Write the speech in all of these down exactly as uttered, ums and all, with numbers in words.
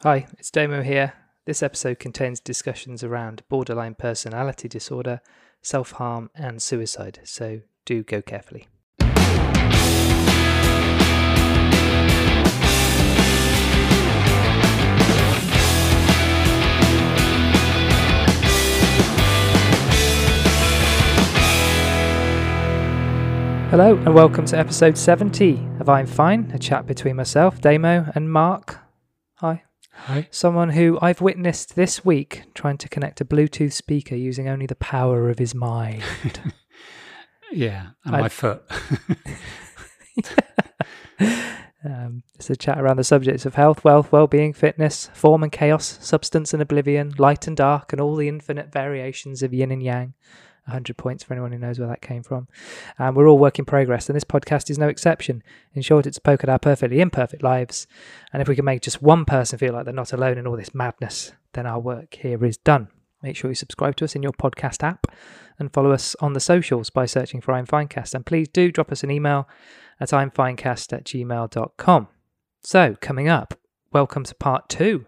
Hi, it's Damo here. This episode contains discussions around borderline personality disorder, self-harm and suicide, so do go carefully. Hello and welcome to episode seventy of I'm Fine, a chat between myself, Damo and Mark. Hi. Hi. Someone who I've witnessed this week trying to connect a Bluetooth speaker using only the power of his mind. Yeah, and I've... my foot. um, it's a chat around the subjects of health, wealth, well-being, fitness, form and chaos, substance and oblivion, light and dark, and all the infinite variations of yin and yang. one hundred points for anyone who knows where that came from. And um, we're all work in progress, and this podcast is no exception. In short, it's a poke at our perfectly imperfect lives. And if we can make just one person feel like they're not alone in all this madness, then our work here is done. Make sure you subscribe to us in your podcast app and follow us on the socials by searching for I'm Finecast. And please do drop us an email at I'm Finecast at gmail dot com. So, coming up, welcome to part two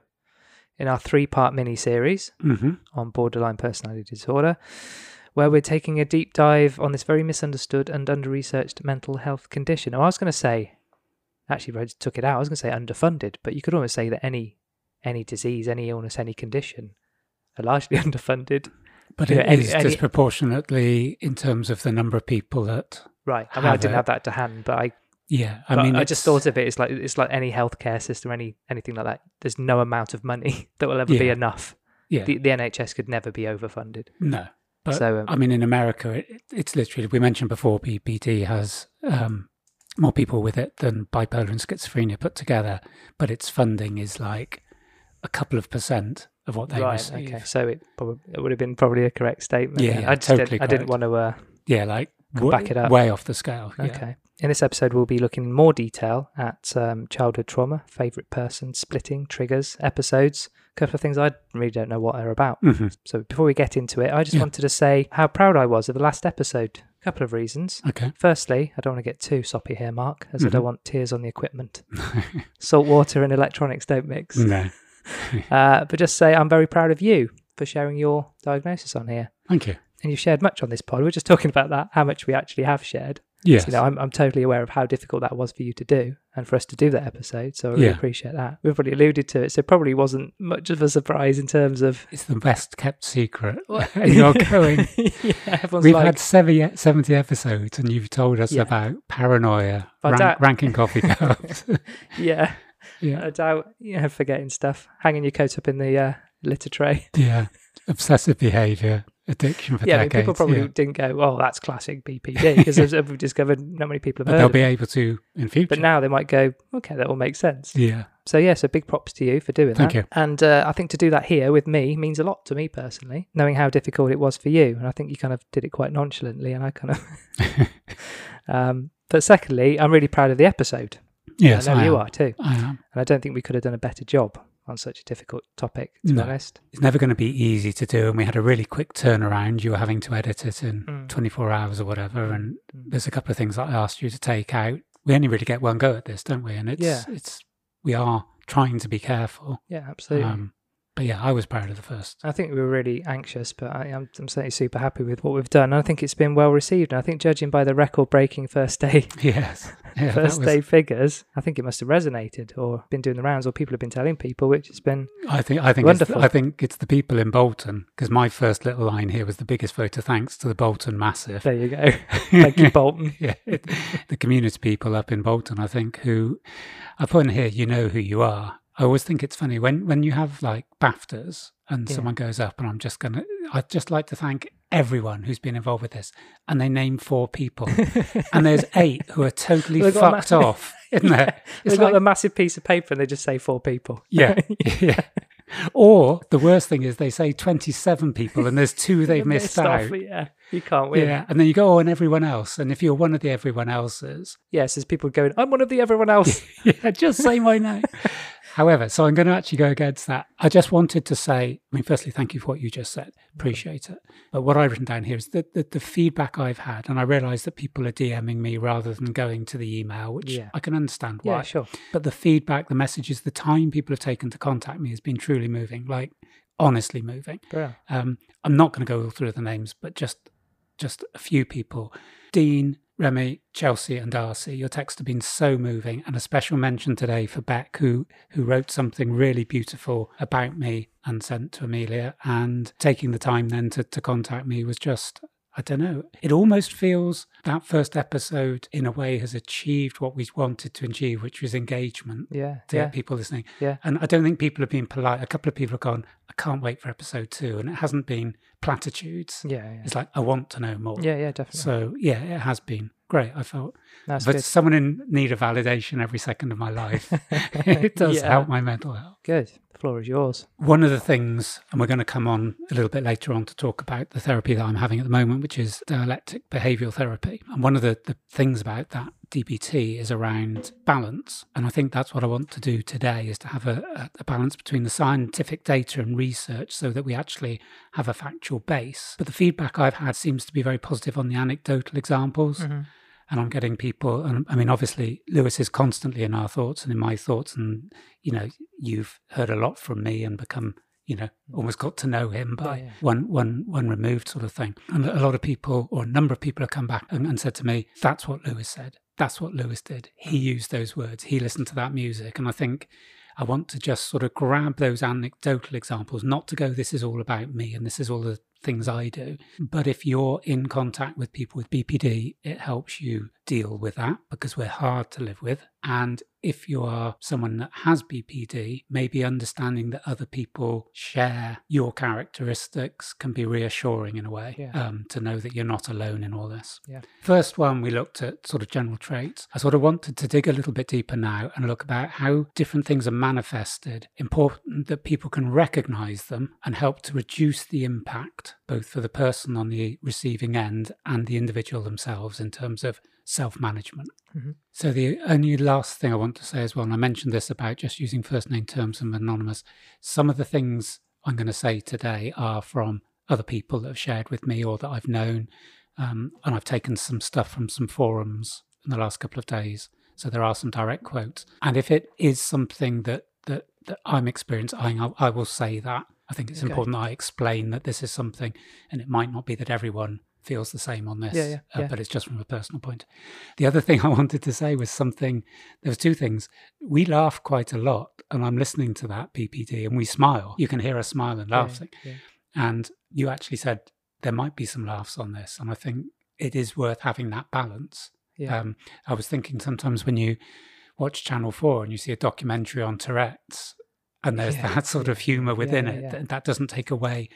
in our three-part mini-series mm-hmm. on borderline personality disorder, where we're taking a deep dive on this very misunderstood and under-researched mental health condition. Now, I was going to say, actually, I took it out, I was going to say underfunded, but you could almost say that any any disease, any illness, any condition are largely underfunded. But you it know, is any, disproportionately any... in terms of the number of people that Right, I mean, I didn't it. have that to hand, but I yeah, I mean, I just thought of it, it's like it's like any healthcare system, any anything like that. There's no amount of money that will ever yeah. be enough. Yeah. The, the N H S could never be overfunded. No. But, so, um, I mean, in America, it, it's literally, we mentioned before, B P D has um, more people with it than bipolar and schizophrenia put together, but its funding is like a couple of percent of what they right, receive. Okay. So it, probably, it would have been probably a correct statement. Yeah, yeah I just totally didn't, I didn't want to uh, yeah, like, w- back it up. Way off the scale. Yeah. Okay. In this episode, we'll be looking in more detail at um, childhood trauma, favourite person, splitting, triggers, episodes, a couple of things I really don't know what they're about. Mm-hmm. So before we get into it, I just yeah. wanted to say how proud I was of the last episode. A couple of reasons. Okay. Firstly, I don't want to get too soppy here, Mark, as mm-hmm. I don't want tears on the equipment. Salt water and electronics don't mix. No. uh, but just say I'm very proud of you for sharing your diagnosis on here. Thank you. And you've shared much on this pod. We we're just talking about that, how much we actually have shared. Yes. So, you know, I'm, I'm totally aware of how difficult that was for you to do and for us to do that episode. So I really yeah. appreciate that. We've already alluded to it, so it probably wasn't much of a surprise in terms of... It's the best kept secret. And you're going... yeah, We've like, had seventy episodes and you've told us yeah. about paranoia, rank, doubt... ranking coffee cups. yeah. yeah. I doubt, you know, forgetting stuff, hanging your coat up in the uh, litter tray. Yeah. Obsessive behaviour. Addiction for yeah, decades. Yeah, people probably yeah. didn't go, oh, that's classic B P D, because yeah. we've discovered not many people have but heard they'll be it. able to in future. But now they might go, okay, that all makes sense. Yeah. So, yeah, so big props to you for doing Thank that. Thank you. And uh, I think to do that here with me means a lot to me personally, knowing how difficult it was for you. And I think you kind of did it quite nonchalantly, and I kind of... um, but secondly, I'm really proud of the episode. Yes, I know I you am. are too. I am. And I don't think we could have done a better job on such a difficult topic, to no, be honest. It's never going to be easy to do, and we had a really quick turnaround. You were having to edit it in mm. twenty-four hours or whatever, and mm. there's a couple of things that I asked you to take out. We only really get one go at this, don't we? And it's, yeah. it's we are trying to be careful. Yeah, absolutely. Um, but yeah, I was proud of the first. I think we were really anxious, but I, I'm, I'm certainly super happy with what we've done. And I think it's been well received. And I think judging by the record-breaking first day, yes. yeah, first was... day figures, I think it must have resonated or been doing the rounds, or people have been telling people, which has been I think I think wonderful. It's, I think it's the people in Bolton, because my first little line here was the biggest vote of thanks to the Bolton Massive. There you go. Thank you, Bolton. yeah, it, the community people up in Bolton, I think, who I put in here, you know who you are. I always think it's funny when, when you have like BAFTAs and yeah. someone goes up and I'm just going to, I'd just like to thank everyone who's been involved with this. And they name four people and there's eight who are totally fucked massive, off, isn't yeah. there? It's They've like, got a massive piece of paper and they just say four people. Yeah. yeah. Or the worst thing is they say twenty-seven people and there's two they've missed out. Off, yeah, you can't win. Yeah, and then you go on everyone else. And if you're one of the everyone else's. Yes, there's people going, I'm one of the everyone else. yeah, just say my name. However, so I'm going to actually go against that. I just wanted to say, I mean, firstly, thank you for what you just said. Appreciate it. But what I've written down here is the, the, the feedback I've had, and I realise that people are DMing me rather than going to the email, which yeah. I can understand why. Yeah, sure. But the feedback, the messages, the time people have taken to contact me has been truly moving, like honestly moving. Yeah. Um, I'm not going to go all through the names, but just just a few people. Dean, Remy, Chelsea and Darcy, your texts have been so moving, and a special mention today for Beck, who who wrote something really beautiful about me and sent to Amelia, and taking the time then to, to contact me was just, I don't know, it almost feels that first episode in a way has achieved what we wanted to achieve, which was engagement. Yeah, to yeah. get people listening. Yeah. And I don't think people have been polite. A couple of people have gone, I can't wait for episode two, and it hasn't been platitudes. Yeah, yeah. It's like, I want to know more. Yeah, yeah, definitely. So yeah, it has been great, I felt. That's but good. Someone in need of validation every second of my life. It does yeah. help my mental health. Good. The floor is yours. One of the things, and we're going to come on a little bit later on to talk about the therapy that I'm having at the moment, which is dialectic behavioural therapy. And one of the, the things about that D B T is around balance. And I think that's what I want to do today, is to have a, a balance between the scientific data and research so that we actually have a factual base. But the feedback I've had seems to be very positive on the anecdotal examples. Mm-hmm. And I'm getting people, and I mean, obviously, Lewis is constantly in our thoughts and in my thoughts. And, you know, you've heard a lot from me and become, you know, almost got to know him by yeah, yeah. one one one removed sort of thing. And a lot of people, or a number of people have come back and, and said to me, that's what Lewis said. That's what Lewis did. He used those words. He listened to that music. And I think I want to just sort of grab those anecdotal examples, not to go, this is all about me and this is all the things I do. But if you're in contact with people with B P D, it helps you deal with that, because we're hard to live with. And if you are someone that has B P D, maybe understanding that other people share your characteristics can be reassuring in a way, yeah. um, to know that you're not alone in all this. Yeah. First one, we looked at sort of general traits. I sort of wanted to dig a little bit deeper now and look about how different things are manifested, important that people can recognize them and help to reduce the impact, both for the person on the receiving end and the individual themselves in terms of self-management. Mm-hmm. So the only last thing I want to say as well, and I mentioned this about just using first name terms and anonymous, some of the things I'm going to say today are from other people that have shared with me or that I've known, um, and I've taken some stuff from some forums in the last couple of days, so there are some direct quotes. And if it is something that that, that I'm experiencing, I, I will say that. I think it's okay. important that I explain that this is something, and it might not be that everyone feels the same on this, yeah, yeah, uh, yeah. but it's just from a personal point. The other thing I wanted to say was something, there was two things. We laugh quite a lot, and I'm listening to that B P D, and we smile. You can hear us smile and laughing. Yeah, yeah. And you actually said, there might be some laughs on this. And I think it is worth having that balance. Yeah. Um, I was thinking sometimes when you watch Channel four and you see a documentary on Tourette's, and there's yeah, that sort yeah. of humour within yeah, yeah, it, yeah. that doesn't take away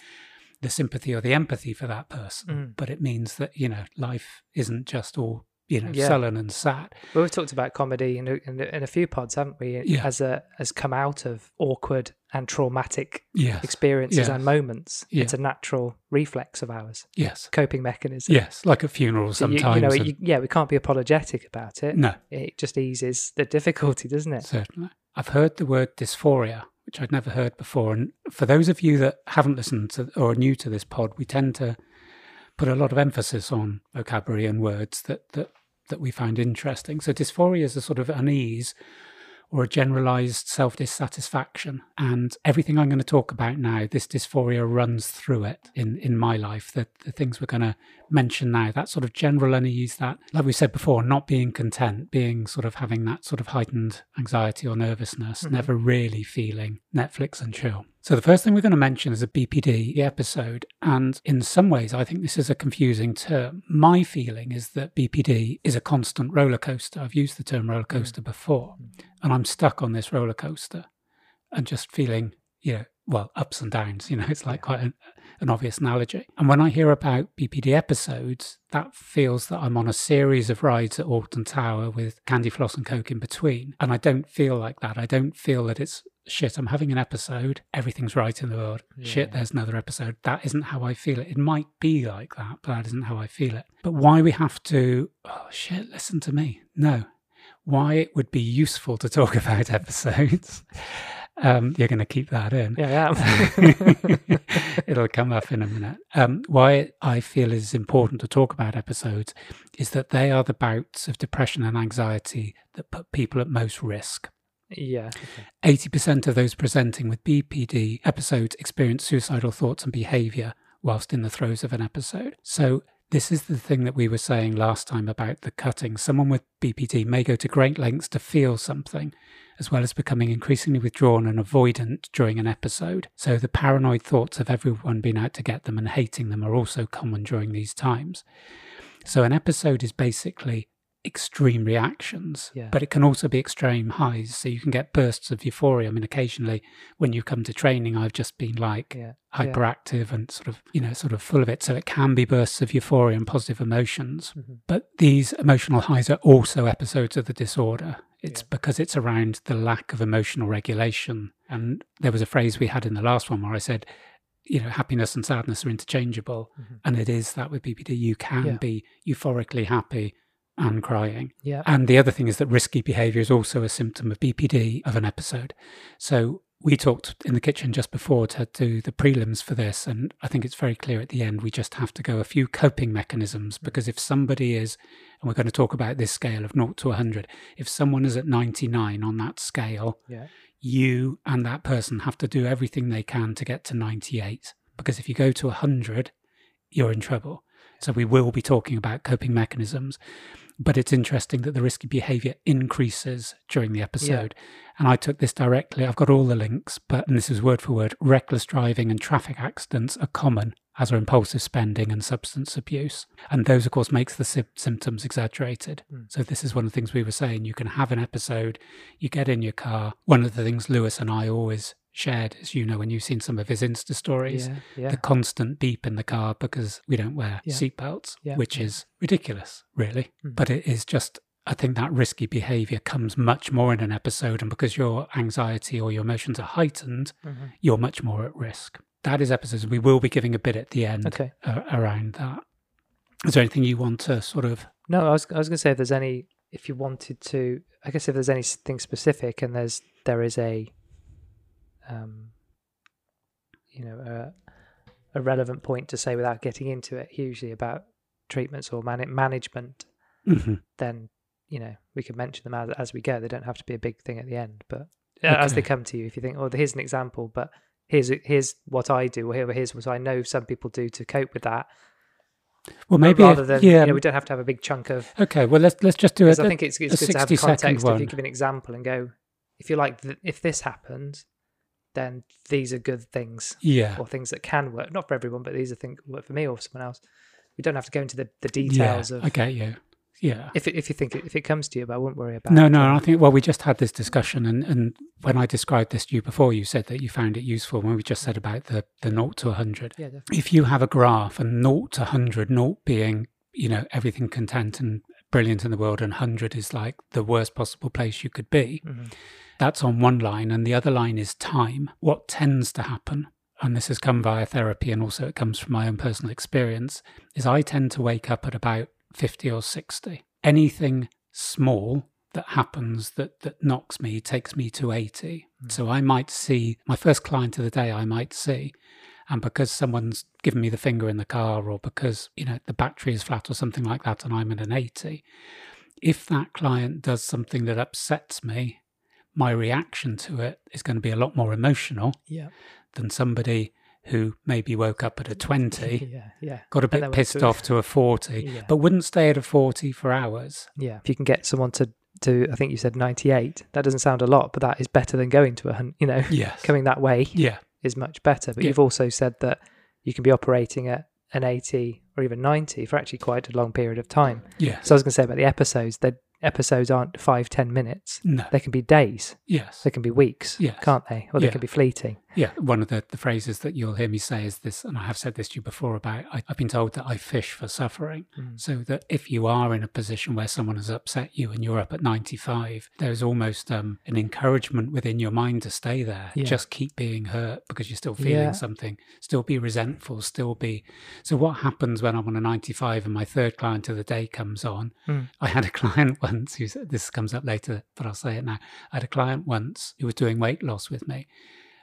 the sympathy or the empathy for that person, mm. but it means that, you know, life isn't just all, you know, yeah. sullen and sad. Well, we've talked about comedy in a, in a few pods, haven't we? Yeah. As a has come out of awkward and traumatic yes. experiences yes. and moments. Yeah. It's a natural reflex of ours. Yes, coping mechanism. Yes, like at funerals sometimes. You, you know, and... you, yeah, we can't be apologetic about it. No, it just eases the difficulty, doesn't it? Certainly. I've heard the word dysphoria, which I'd never heard before. And for those of you that haven't listened to or are new to this pod, we tend to put a lot of emphasis on vocabulary and words that that, that we find interesting. So dysphoria is a sort of unease or a generalised self-dissatisfaction. And everything I'm going to talk about now, this dysphoria runs through it in, in my life. The, the things we're going to mention now, that sort of general unease, that, like we said before, not being content, being sort of having that sort of heightened anxiety or nervousness, mm-hmm. never really feeling Netflix and chill. So the first thing we're going to mention is a B P D episode. And in some ways, I think this is a confusing term. My feeling is that B P D is a constant roller coaster. I've used the term roller coaster mm. before, and I'm stuck on this roller coaster and just feeling, you know, well, ups and downs, you know, it's like quite an, an obvious analogy. And when I hear about B P D episodes, that feels that I'm on a series of rides at Alton Tower with candy floss and Coke in between. And I don't feel like that. I don't feel that it's shit, I'm having an episode, everything's right in the world, yeah. shit, there's another episode. That isn't how I feel it. It might be like that, but that isn't how I feel it. But why we have to, oh shit, listen to me. No. why it would be useful to talk about episodes. Um, you're going to keep that in. Yeah, yeah. It'll come up in a minute. Um, why I feel it's important to talk about episodes is that they are the bouts of depression and anxiety that put people at most risk. Yeah. Okay. eighty percent of those presenting with B P D episodes experience suicidal thoughts and behaviour whilst in the throes of an episode. So this is the thing that we were saying last time about the cutting. Someone with B P D may go to great lengths to feel something, as well as becoming increasingly withdrawn and avoidant during an episode. So the paranoid thoughts of everyone being out to get them and hating them are also common during these times. So an episode is basically extreme reactions, yeah. but it can also be extreme highs. So you can get bursts of euphoria. I mean, occasionally when you come to training, I've just been like yeah. hyperactive yeah. and sort of, you know, sort of full of it. So it can be bursts of euphoria and positive emotions. Mm-hmm. But these emotional highs are also episodes of the disorder. It's yeah. because it's around the lack of emotional regulation. And there was a phrase we had in the last one where I said, you know, happiness and sadness are interchangeable. Mm-hmm. And it is that with B P D, you can yeah. be euphorically happy and crying. Yeah. And the other thing is that risky behaviour is also a symptom of B P D of an episode. So we talked in the kitchen just before to do the prelims for this, and I think it's very clear at the end we just have to go a few coping mechanisms, because if somebody is, and we're going to talk about this scale of zero to one hundred, if someone is at ninety-nine on that scale, yeah. you and that person have to do everything they can to get to ninety-eight, because if you go to one hundred, you're in trouble. So we will be talking about coping mechanisms, but it's interesting that the risky behaviour increases during the episode. Yeah. And I took this directly, I've got all the links, but, and this is word for word, reckless driving and traffic accidents are common, as are impulsive spending and substance abuse. And those, of course, makes the sy- symptoms exaggerated. Mm. So this is one of the things we were saying, you can have an episode, you get in your car. One of the things Lewis and I always shared, as you know, when you've seen some of his Insta stories, yeah, yeah. the constant beep in the car because we don't wear yeah. seatbelts, yeah. which yeah. is ridiculous, really. Mm. But it is just, I think that risky behaviour comes much more in an episode, and because your anxiety or your emotions are heightened, mm-hmm. you're much more at risk. That is episodes. We will be giving a bit at the end okay. a- around that. Is there anything you want to sort of... No, I was, I was going to say if there's any, if you wanted to, I guess if there's anything specific and there's there is a... Um, you know, a, a relevant point to say without getting into it hugely about treatments or man- management, mm-hmm. then, you know, we could mention them as, as we go. They don't have to be a big thing at the end, but okay. as they come to you, if you think, oh, here's an example, but here's here's what I do, or here, here's what I know some people do to cope with that. Well, maybe rather than, yeah, you know, we don't have to have a big chunk of... Okay, well, let's let's just do it. I think it's, it's good to have context if you give an example and go, if you like, th- if this happened... then these are good things yeah. or things that can work. Not for everyone, but these are things that work for me or for someone else. We don't have to go into the, the details yeah, of... Okay, yeah. Yeah. If it, if you think it, if it comes to you, but I wouldn't worry about no, it. No, no, I think, well, we just had this discussion and, and when I described this to you before, you said that you found it useful when we just said about the, the zero to one hundred. Yeah, definitely. If you have a graph and zero to one hundred, zero being, you know, everything content and brilliant in the world, and one hundred is like the worst possible place you could be, mm-hmm. that's on one line, and the other line is time. What tends to happen, and this has come via therapy and also it comes from my own personal experience, is I tend to wake up at about fifty or sixty. Anything small that happens that that knocks me takes me to eighty. Mm. So I might see, my first client of the day I might see, and because someone's given me the finger in the car or because, you know, the battery is flat or something like that and I'm at an eighty, if that client does something that upsets me, my reaction to it is going to be a lot more emotional yeah. than somebody who maybe woke up at a twenty, yeah, yeah. got a bit pissed to... off to a forty, yeah. but wouldn't stay at a forty for hours. Yeah, if you can get someone to, to I think you said ninety-eight, that doesn't sound a lot, but that is better than going to a, you know, yes. coming that way yeah. is much better. But yeah. you've also said that you can be operating at an eighty or even ninety for actually quite a long period of time. Yeah. So I was going to say about the episodes, that episodes aren't five, ten minutes. No. They can be days. Yes. They can be weeks, yes. can't they? Or they yeah. can be fleeting. Yeah, one of the, the phrases that you'll hear me say is this, and I have said this to you before about, I, I've been told that I fish for suffering. Mm. So that if you are in a position where someone has upset you and you're up at ninety-five, there's almost um, an encouragement within your mind to stay there. Yeah. Just keep being hurt because you're still feeling yeah. something, still be resentful, still be. So what happens when I'm on a ninety-five and my third client of the day comes on? Mm. I had a client once who said, this comes up later, but I'll say it now. I had a client once who was doing weight loss with me.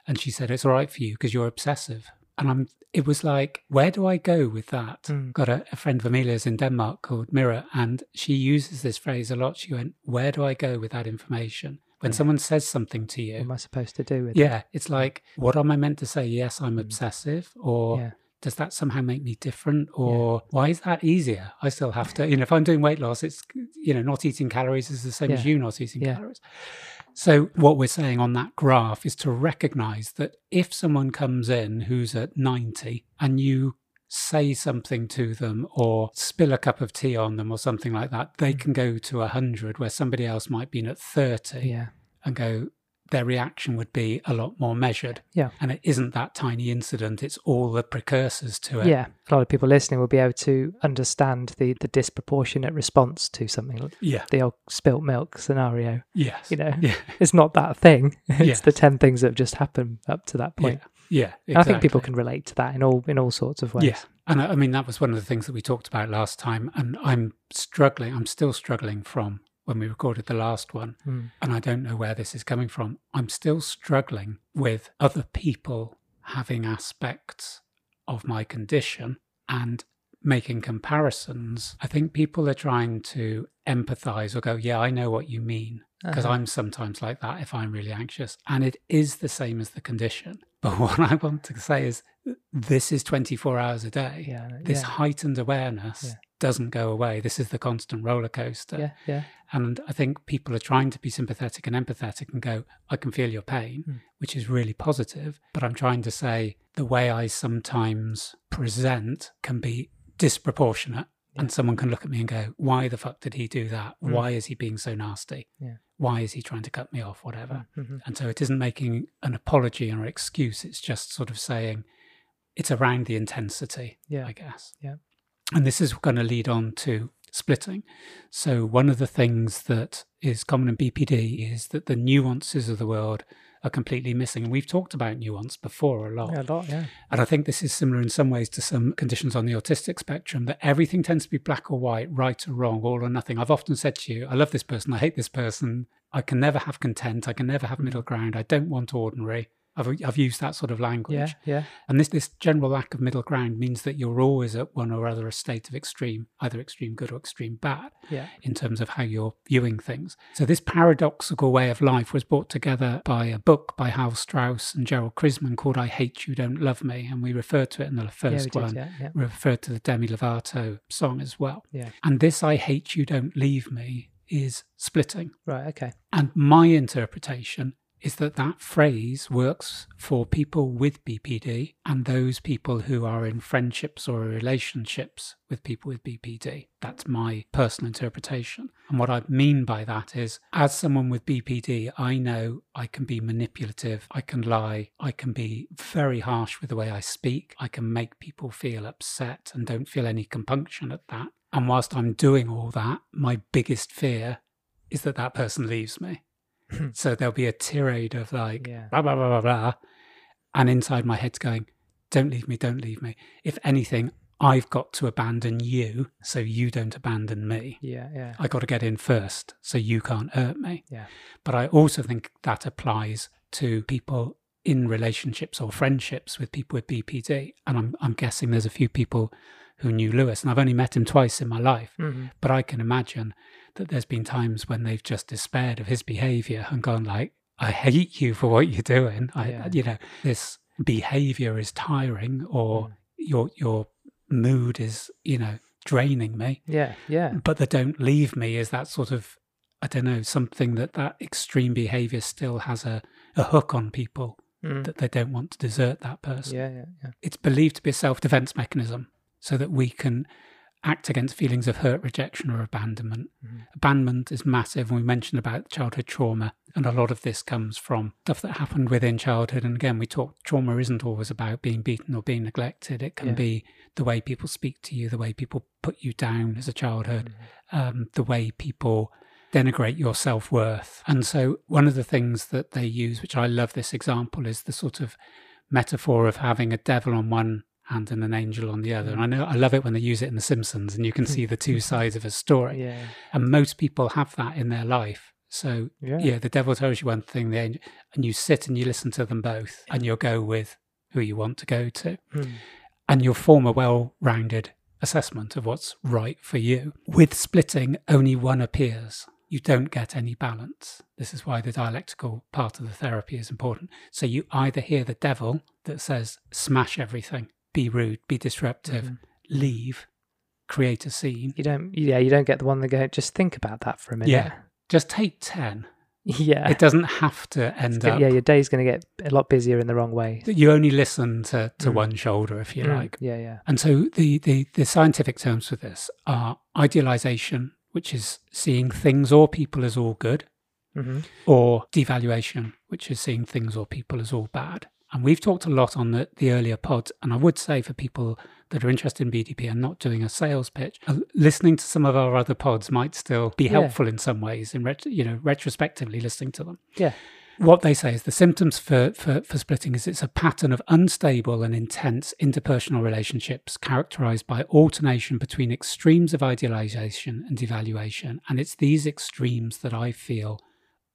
And she said, it's all right for you because you're obsessive. And I'm. It was like, where do I go with that? Mm. Got a, a friend of Amelia's in Denmark called Mira, and she uses this phrase a lot. She went, where do I go with that information? When yeah. someone says something to you. What am I supposed to do with yeah, it? Yeah, it's like, what am I meant to say? Yes, I'm mm. obsessive, or... Yeah. Does that somehow make me different, or yeah. why is that easier? I still have to, you know, if I'm doing weight loss, it's, you know, not eating calories is the same yeah. as you not eating yeah. calories. So what we're saying on that graph is to recognize that if someone comes in who's at ninety and you say something to them or spill a cup of tea on them or something like that, they mm-hmm. can go to one hundred where somebody else might be at thirty yeah. and go, their reaction would be a lot more measured. Yeah. And it isn't that tiny incident, it's all the precursors to it. Yeah. A lot of people listening will be able to understand the the disproportionate response to something like yeah. the old spilt milk scenario. Yes. You know, yeah. it's not that thing. It's yes. the ten things that have just happened up to that point. Yeah. Yeah, exactly. And I think people can relate to that in all in all sorts of ways. Yeah, and I, I mean, that was one of the things that we talked about last time, and I'm struggling, I'm still struggling from when we recorded the last one, mm. and I don't know where this is coming from. I'm still struggling with other people having aspects of my condition and making comparisons. I think people are trying to empathize or go, yeah, I know what you mean, because uh-huh. I'm sometimes like that if I'm really anxious. And it is the same as the condition. But what I want to say is this is twenty-four hours a day. Yeah, this yeah. heightened awareness yeah. doesn't go away. This is the constant roller coaster. Yeah, yeah. And I think people are trying to be sympathetic and empathetic and go, I can feel your pain, mm. which is really positive. But I'm trying to say the way I sometimes present can be disproportionate. Yeah. And someone can look at me and go, why the fuck did he do that? Mm. Why is he being so nasty? Yeah. Why is he trying to cut me off? Whatever. Mm-hmm. And so it isn't making an apology or an excuse. It's just sort of saying it's around the intensity, yeah. I guess. Yeah. And this is going to lead on to splitting. So one of the things that is common in B P D is that the nuances of the world are completely missing. And we've talked about nuance before a lot. Yeah, a lot, yeah. And I think this is similar in some ways to some conditions on the autistic spectrum, that everything tends to be black or white, right or wrong, all or nothing. I've often said to you, I love this person, I hate this person. I can never have content. I can never have middle ground. I don't want ordinary. I've I've used that sort of language. Yeah, yeah. And this, this general lack of middle ground means that you're always at one or other a state of extreme, either extreme good or extreme bad, yeah. in terms of how you're viewing things. So this paradoxical way of life was brought together by a book by Hal Strauss and Gerald Chrisman called I Hate You, Don't Love Me. And we referred to it in the first yeah, we did, one. Yeah, yeah. We referred to the Demi Lovato song as well. Yeah. And this I Hate You, Don't Leave Me is splitting. Right, okay. And my interpretation is that that phrase works for people with B P D and those people who are in friendships or relationships with people with B P D. That's my personal interpretation. And what I mean by that is, as someone with B P D, I know I can be manipulative, I can lie, I can be very harsh with the way I speak, I can make people feel upset and don't feel any compunction at that. And whilst I'm doing all that, my biggest fear is that that person leaves me. So there'll be a tirade of like, yeah. blah, blah, blah, blah, blah. And inside my head's going, don't leave me, don't leave me. If anything, I've got to abandon you so you don't abandon me. Yeah, yeah. I got to get in first so you can't hurt me. Yeah. But I also think that applies to people in relationships or friendships with people with B P D. And I'm, I'm guessing there's a few people who knew Lewis, and I've only met him twice in my life, mm-hmm. but I can imagine that there's been times when they've just despaired of his behaviour and gone like, I hate you for what you're doing. I, yeah. You know, this behaviour is tiring, or mm. your your mood is, you know, draining me. Yeah, yeah. But the don't leave me is that sort of, I don't know, something that that extreme behaviour still has a, a hook on people, mm. that they don't want to desert that person. Yeah, yeah, yeah. It's believed to be a self-defence mechanism, so that we can act against feelings of hurt, rejection, or abandonment. Mm-hmm. Abandonment is massive, and we mentioned about childhood trauma, and a lot of this comes from stuff that happened within childhood. And again, we talk, trauma isn't always about being beaten or being neglected. It can yeah. be the way people speak to you, the way people put you down as a childhood, mm-hmm. um, the way people denigrate your self-worth. And so one of the things that they use, which I love this example, is the sort of metaphor of having a devil on one hand and an angel on the other. And I know I love it when they use it in The Simpsons, and you can see the two sides of a story. Yeah. And most people have that in their life. So yeah. yeah, the devil tells you one thing, the angel, and you sit and you listen to them both, and you'll go with who you want to go to. Mm. And you'll form a well-rounded assessment of what's right for you. With splitting, only one appears. You don't get any balance. This is why the dialectical part of the therapy is important. So you either hear the devil that says, smash everything, be rude, be disruptive, mm-hmm. leave, create a scene. You don't, yeah, you don't get the one that go, just think about that for a minute. Yeah, just take ten. Yeah. It doesn't have to end good, up. Yeah, your day's going to get a lot busier in the wrong way. You only listen to, to mm. one shoulder, if you mm. like. Yeah, yeah. And so the, the, the scientific terms for this are idealization, which is seeing things or people as all good, mm-hmm. or devaluation, which is seeing things or people as all bad. And we've talked a lot on the, the earlier pods, and I would say for people that are interested in B D P and not doing a sales pitch, uh, listening to some of our other pods might still be helpful yeah. in some ways, in ret- you know, retrospectively listening to them. Yeah. What they say is the symptoms for, for, for splitting is it's a pattern of unstable and intense interpersonal relationships characterized by alternation between extremes of idealization and devaluation. And it's these extremes that I feel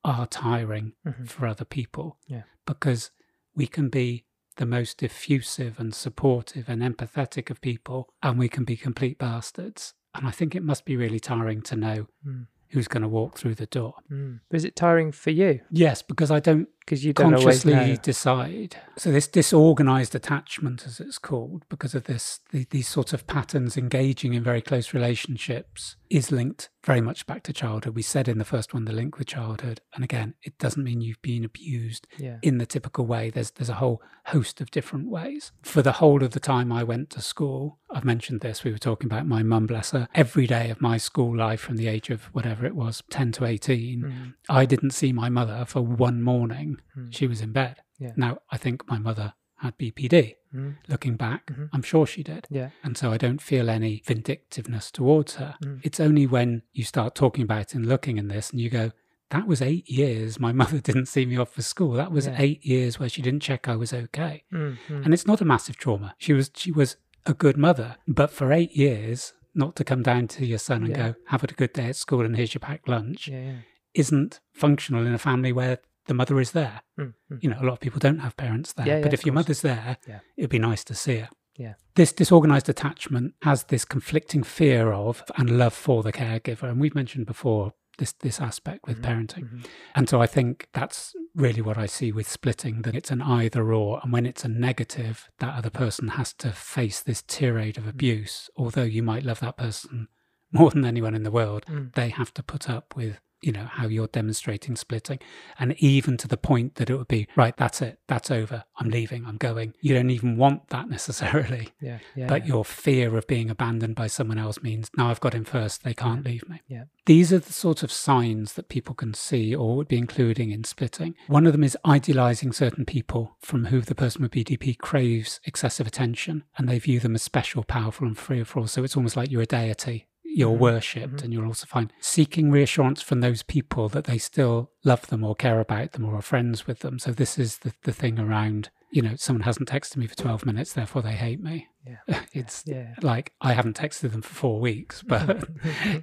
are tiring mm-hmm. for other people yeah. because we can be the most diffusive and supportive and empathetic of people, and we can be complete bastards. And I think it must be really tiring to know mm. who's going to walk through the door. Mm. But is it tiring for you? Yes, because I don't, you don't consciously decide. So this disorganized attachment, as it's called, because of this, the, these sorts of patterns engaging in very close relationships, is linked very much back to childhood. We said in the first one, the link with childhood. And again, it doesn't mean you've been abused yeah. in the typical way. There's there's a whole host of different ways. For the whole of the time I went to school, I've mentioned this, we were talking about my mum, bless her. Every day of my school life from the age of whatever it was, ten to eighteen, mm. I didn't see my mother for one morning. Mm. She was in bed. Yeah. Now, I think my mother had B P D. Mm. Looking back, mm-hmm. I'm sure she did. Yeah. And so I don't feel any vindictiveness towards her. Mm. It's only when you start talking about and looking in this and you go, that was eight years my mother didn't see me off for school. That was yeah. eight years where she didn't check I was okay. Mm-hmm. And it's not a massive trauma. She was she was a good mother. But for eight years, not to come down to your son and yeah. go, have a good day at school and here's your packed lunch, yeah, yeah. isn't functional in a family where the mother is there. Mm, mm. You know, a lot of people don't have parents there, yeah, but yeah, if your course. mother's there, yeah. it'd be nice to see her. Yeah. This disorganized attachment has this conflicting fear of and love for the caregiver. And we've mentioned before this this aspect with mm, parenting. Mm-hmm. And so I think that's really what I see with splitting, that it's an either or. And when it's a negative, that other person has to face this tirade of abuse. Mm. Although you might love that person more than anyone in the world, mm. they have to put up with, you know, how you're demonstrating splitting, and even to the point that it would be, right, that's it, that's over, I'm leaving, I'm going. You don't even want that necessarily. Yeah, yeah, but yeah. your fear of being abandoned by someone else means, now I've got him first, they can't yeah. leave me. Yeah. These are the sort of signs that people can see or would be including in splitting. One of them is idealizing certain people from whom the person with B D P craves excessive attention, and they view them as special, powerful and free of all. So it's almost like you're a deity. You're worshipped, mm-hmm. and you'll also find seeking reassurance from those people that they still love them or care about them or are friends with them. So this is the, the thing around, you know, someone hasn't texted me for twelve minutes, therefore they hate me. Yeah. It's yeah. like, I haven't texted them for four weeks, but,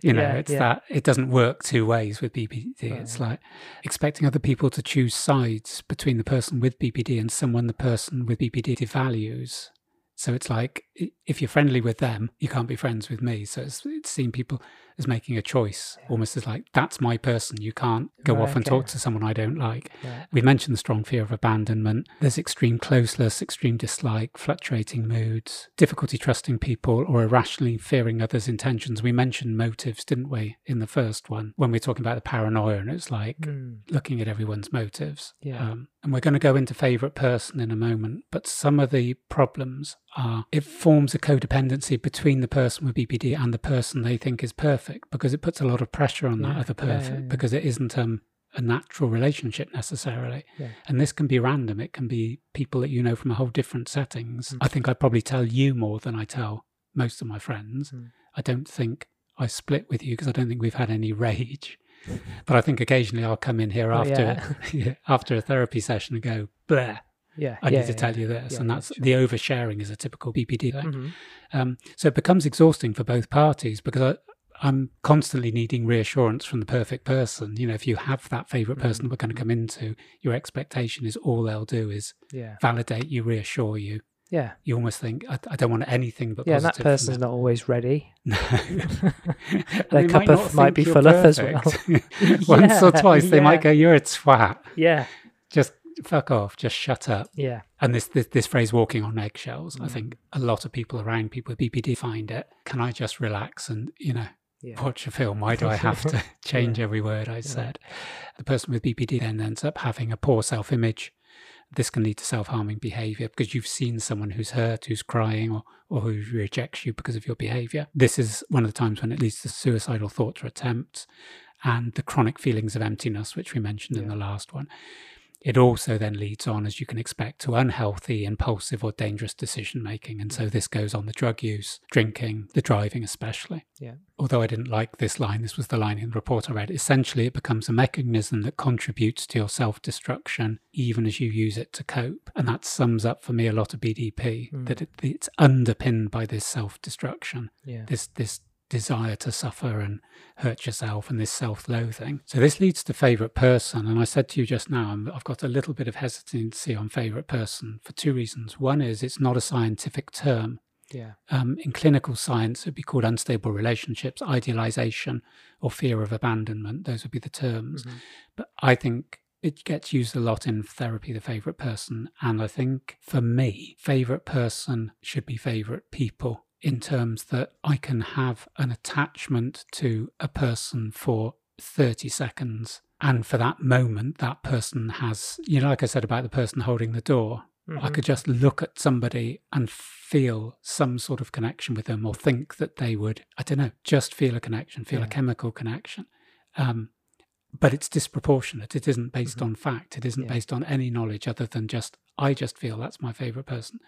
you know, yeah, it's yeah. that it doesn't work two ways with B P D. Right. It's like expecting other people to choose sides between the person with B P D and someone the person with B P D devalues. So it's like, if you're friendly with them, you can't be friends with me. So it's, it's seeing people as making a choice, yeah. almost as like, that's my person. You can't go right, off and okay. talk to someone I don't like. Yeah. We mentioned the strong fear of abandonment. There's extreme closeness, extreme dislike, fluctuating moods, difficulty trusting people or irrationally fearing others' intentions. We mentioned motives, didn't we, in the first one, when we were talking about the paranoia, and it's like mm. looking at everyone's motives. Yeah. Um, And we're going to go into favourite person in a moment. But some of the problems are it forms a codependency between the person with B P D and the person they think is perfect, because it puts a lot of pressure on yeah, that other perfect yeah, yeah. because it isn't um, a natural relationship necessarily. Yeah. And this can be random. It can be people that you know from a whole different settings. Mm. I think I probably tell you more than I tell most of my friends. Mm. I don't think I split with you because I don't think we've had any rage. But I think occasionally I'll come in here after oh, yeah. after a therapy session and go, bleh, yeah, I yeah, need to yeah, tell you this. Yeah, and that's yeah, sure. the oversharing is a typical B P D thing. Mm-hmm. Um, so it becomes exhausting for both parties because I, I'm constantly needing reassurance from the perfect person. You know, if you have that favourite person mm-hmm. we're going to come into, your expectation is all they'll do is yeah. validate you, reassure you. Yeah. You almost think, I, I don't want anything but yeah, positive. Yeah, that person's not always ready. No. Their cup might of might be full up as well. Once yeah, or twice, yeah. they might go, you're a twat. Yeah. Just fuck off. Just shut up. Yeah. And this this, this phrase, walking on eggshells, mm. I think a lot of people around people with B P D find it. Can I just relax and, you know, yeah. watch a film? Why do I have to change yeah. every word I yeah. said? The person with B P D then ends up having a poor self-image. This can lead to self-harming behaviour because you've seen someone who's hurt, who's crying, or, or who rejects you because of your behaviour. This is one of the times when it leads to suicidal thoughts or attempts and the chronic feelings of emptiness, which we mentioned yeah. in the last one. It also then leads on, as you can expect, to unhealthy, impulsive or dangerous decision-making. And so this goes on the drug use, drinking, the driving especially. Yeah. Although I didn't like this line, this was the line in the report I read. Essentially, it becomes a mechanism that contributes to your self-destruction, even as you use it to cope. And that sums up for me a lot of B D P, mm. that it, it's underpinned by this self-destruction, yeah. this this. desire to suffer and hurt yourself and this self-loathing. So this leads to favourite person. And I said to you just now, I'm, I've got a little bit of hesitancy on favourite person for two reasons. One is it's not a scientific term. Yeah. Um, in clinical science, it'd be called unstable relationships, idealisation or fear of abandonment. Those would be the terms. Mm-hmm. But I think it gets used a lot in therapy, the favourite person. And I think for me, favourite person should be favourite people, in terms that I can have an attachment to a person for thirty seconds. And for that moment, that person has, you know, like I said about the person holding the door, mm-hmm. I could just look at somebody and feel some sort of connection with them or think that they would, I don't know, just feel a connection, feel yeah. a chemical connection. Um, but it's disproportionate. It isn't based mm-hmm. on fact. It isn't yeah. based on any knowledge other than just, I just feel that's my favourite person.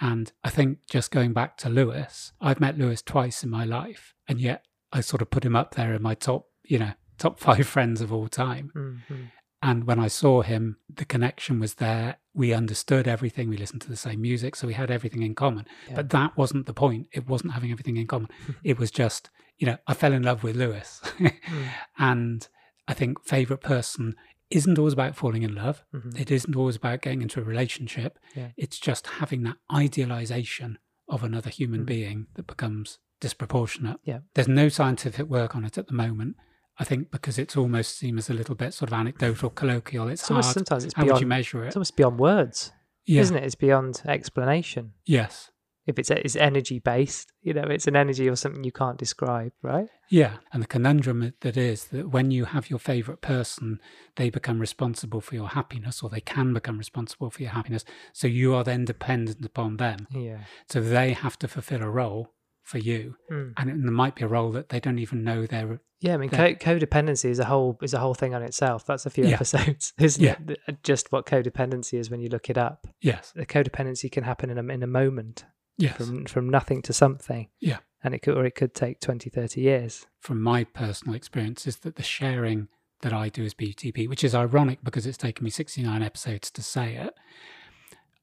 And I think just going back to Lewis, I've met Lewis twice in my life, and yet I sort of put him up there in my top, you know, top five friends of all time. Mm-hmm. And when I saw him, the connection was there. We understood everything. We listened to the same music. So we had everything in common. Yeah. But that wasn't the point. It wasn't having everything in common. It was just, you know, I fell in love with Lewis. mm. And I think favourite person isn't always about falling in love. Mm-hmm. It isn't always about getting into a relationship. Yeah. It's just having that idealization of another human mm-hmm. being that becomes disproportionate. Yeah. There's no scientific work on it at the moment, I think, because it's almost seems a little bit sort of anecdotal, colloquial. It's, it's hard. Sometimes it's How beyond, would you measure it? It's almost beyond words, yeah. isn't it? It's beyond explanation. Yes. If it's, it's energy-based, you know, it's an energy or something you can't describe, right? Yeah, and the conundrum that is that when you have your favourite person, they become responsible for your happiness, or they can become responsible for your happiness. So you are then dependent upon them. Yeah. So they have to fulfil a role for you, mm. and it might be a role that they don't even know they're. Yeah, I mean, co- codependency is a whole is a whole thing on itself. That's a few yeah. episodes, isn't yeah. it? Just what codependency is when you look it up. Yes, the codependency can happen in a in a moment. Yes. From from nothing to something. Yeah. And it could, or it could take twenty, thirty years. From my personal experience is that the sharing that I do as B T P, which is ironic because it's taken me sixty-nine episodes to say it,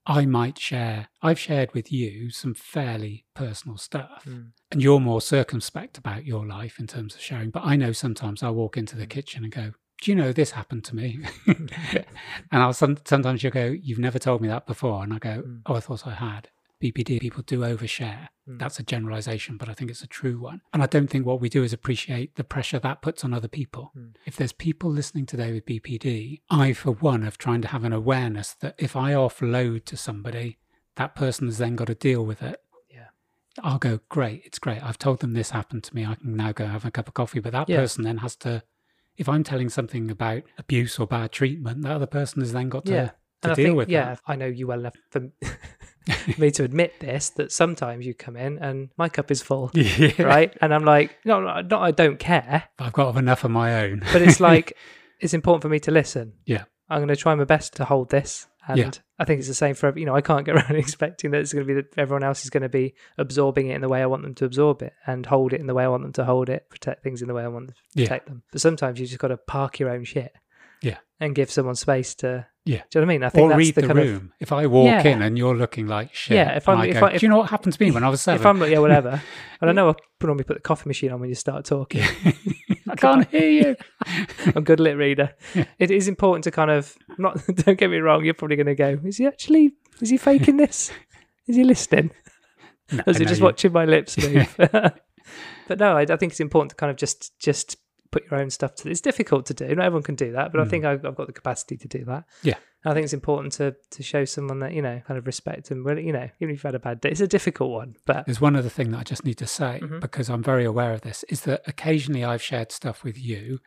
I might share, I've shared with you some fairly personal stuff mm. and you're more circumspect about your life in terms of sharing. But I know sometimes I walk into the mm. kitchen and go, do you know this happened to me? and I'll sometimes you'll go, you've never told me that before. And I go, mm. oh, I thought I had. B P D people do overshare. Mm. That's a generalization, but I think it's a true one. And I don't think what we do is appreciate the pressure that puts on other people. Mm. If there's people listening today with B P D, I, for one, have tried to have an awareness that if I offload to somebody, that person has then got to deal with it. Yeah. I'll go, great, it's great. I've told them this happened to me. I can now go have a cup of coffee. But that yeah. person then has to, if I'm telling something about abuse or bad treatment, that other person has then got to yeah. to and deal I think, with yeah, that. I know you well enough for me to admit this, that sometimes you come in and my cup is full, yeah. right? And I'm like, no, not I don't care. I've got enough of my own. But it's like, it's important for me to listen. Yeah. I'm going to try my best to hold this. And yeah. I think it's the same for, you know, I can't get around expecting that it's going to be that everyone else is going to be absorbing it in the way I want them to absorb it and hold it in the way I want them to hold it, protect things in the way I want them to protect yeah. them. But sometimes you just got to park your own shit. Yeah. And give someone space to, yeah. do you know what I mean? I think or that's read the, the kind room. Of, if I walk yeah. in and you're looking like shit, yeah, if I'm, I if go, I, if, do you know what happened to me when I was seven? If I'm like, yeah, whatever. And I know I normally put the coffee machine on when you start talking. I can't hear you. I'm good lit reader. Yeah. It is important to kind of, not. Don't get me wrong, you're probably going to go, is he actually, is he faking this? Is he listening? No, or is he just you. watching my lips move? But no, I, I think it's important to kind of just, just, put your own stuff to this. It's difficult to do. Not everyone can do that, but mm. I think I've, I've got the capacity to do that. Yeah. And I think it's important to to show someone that, you know, kind of respect and, really, you know, even if you've had a bad day, it's a difficult one. But there's one other thing that I just need to say, mm-hmm. because I'm very aware of this, is that occasionally I've shared stuff with you,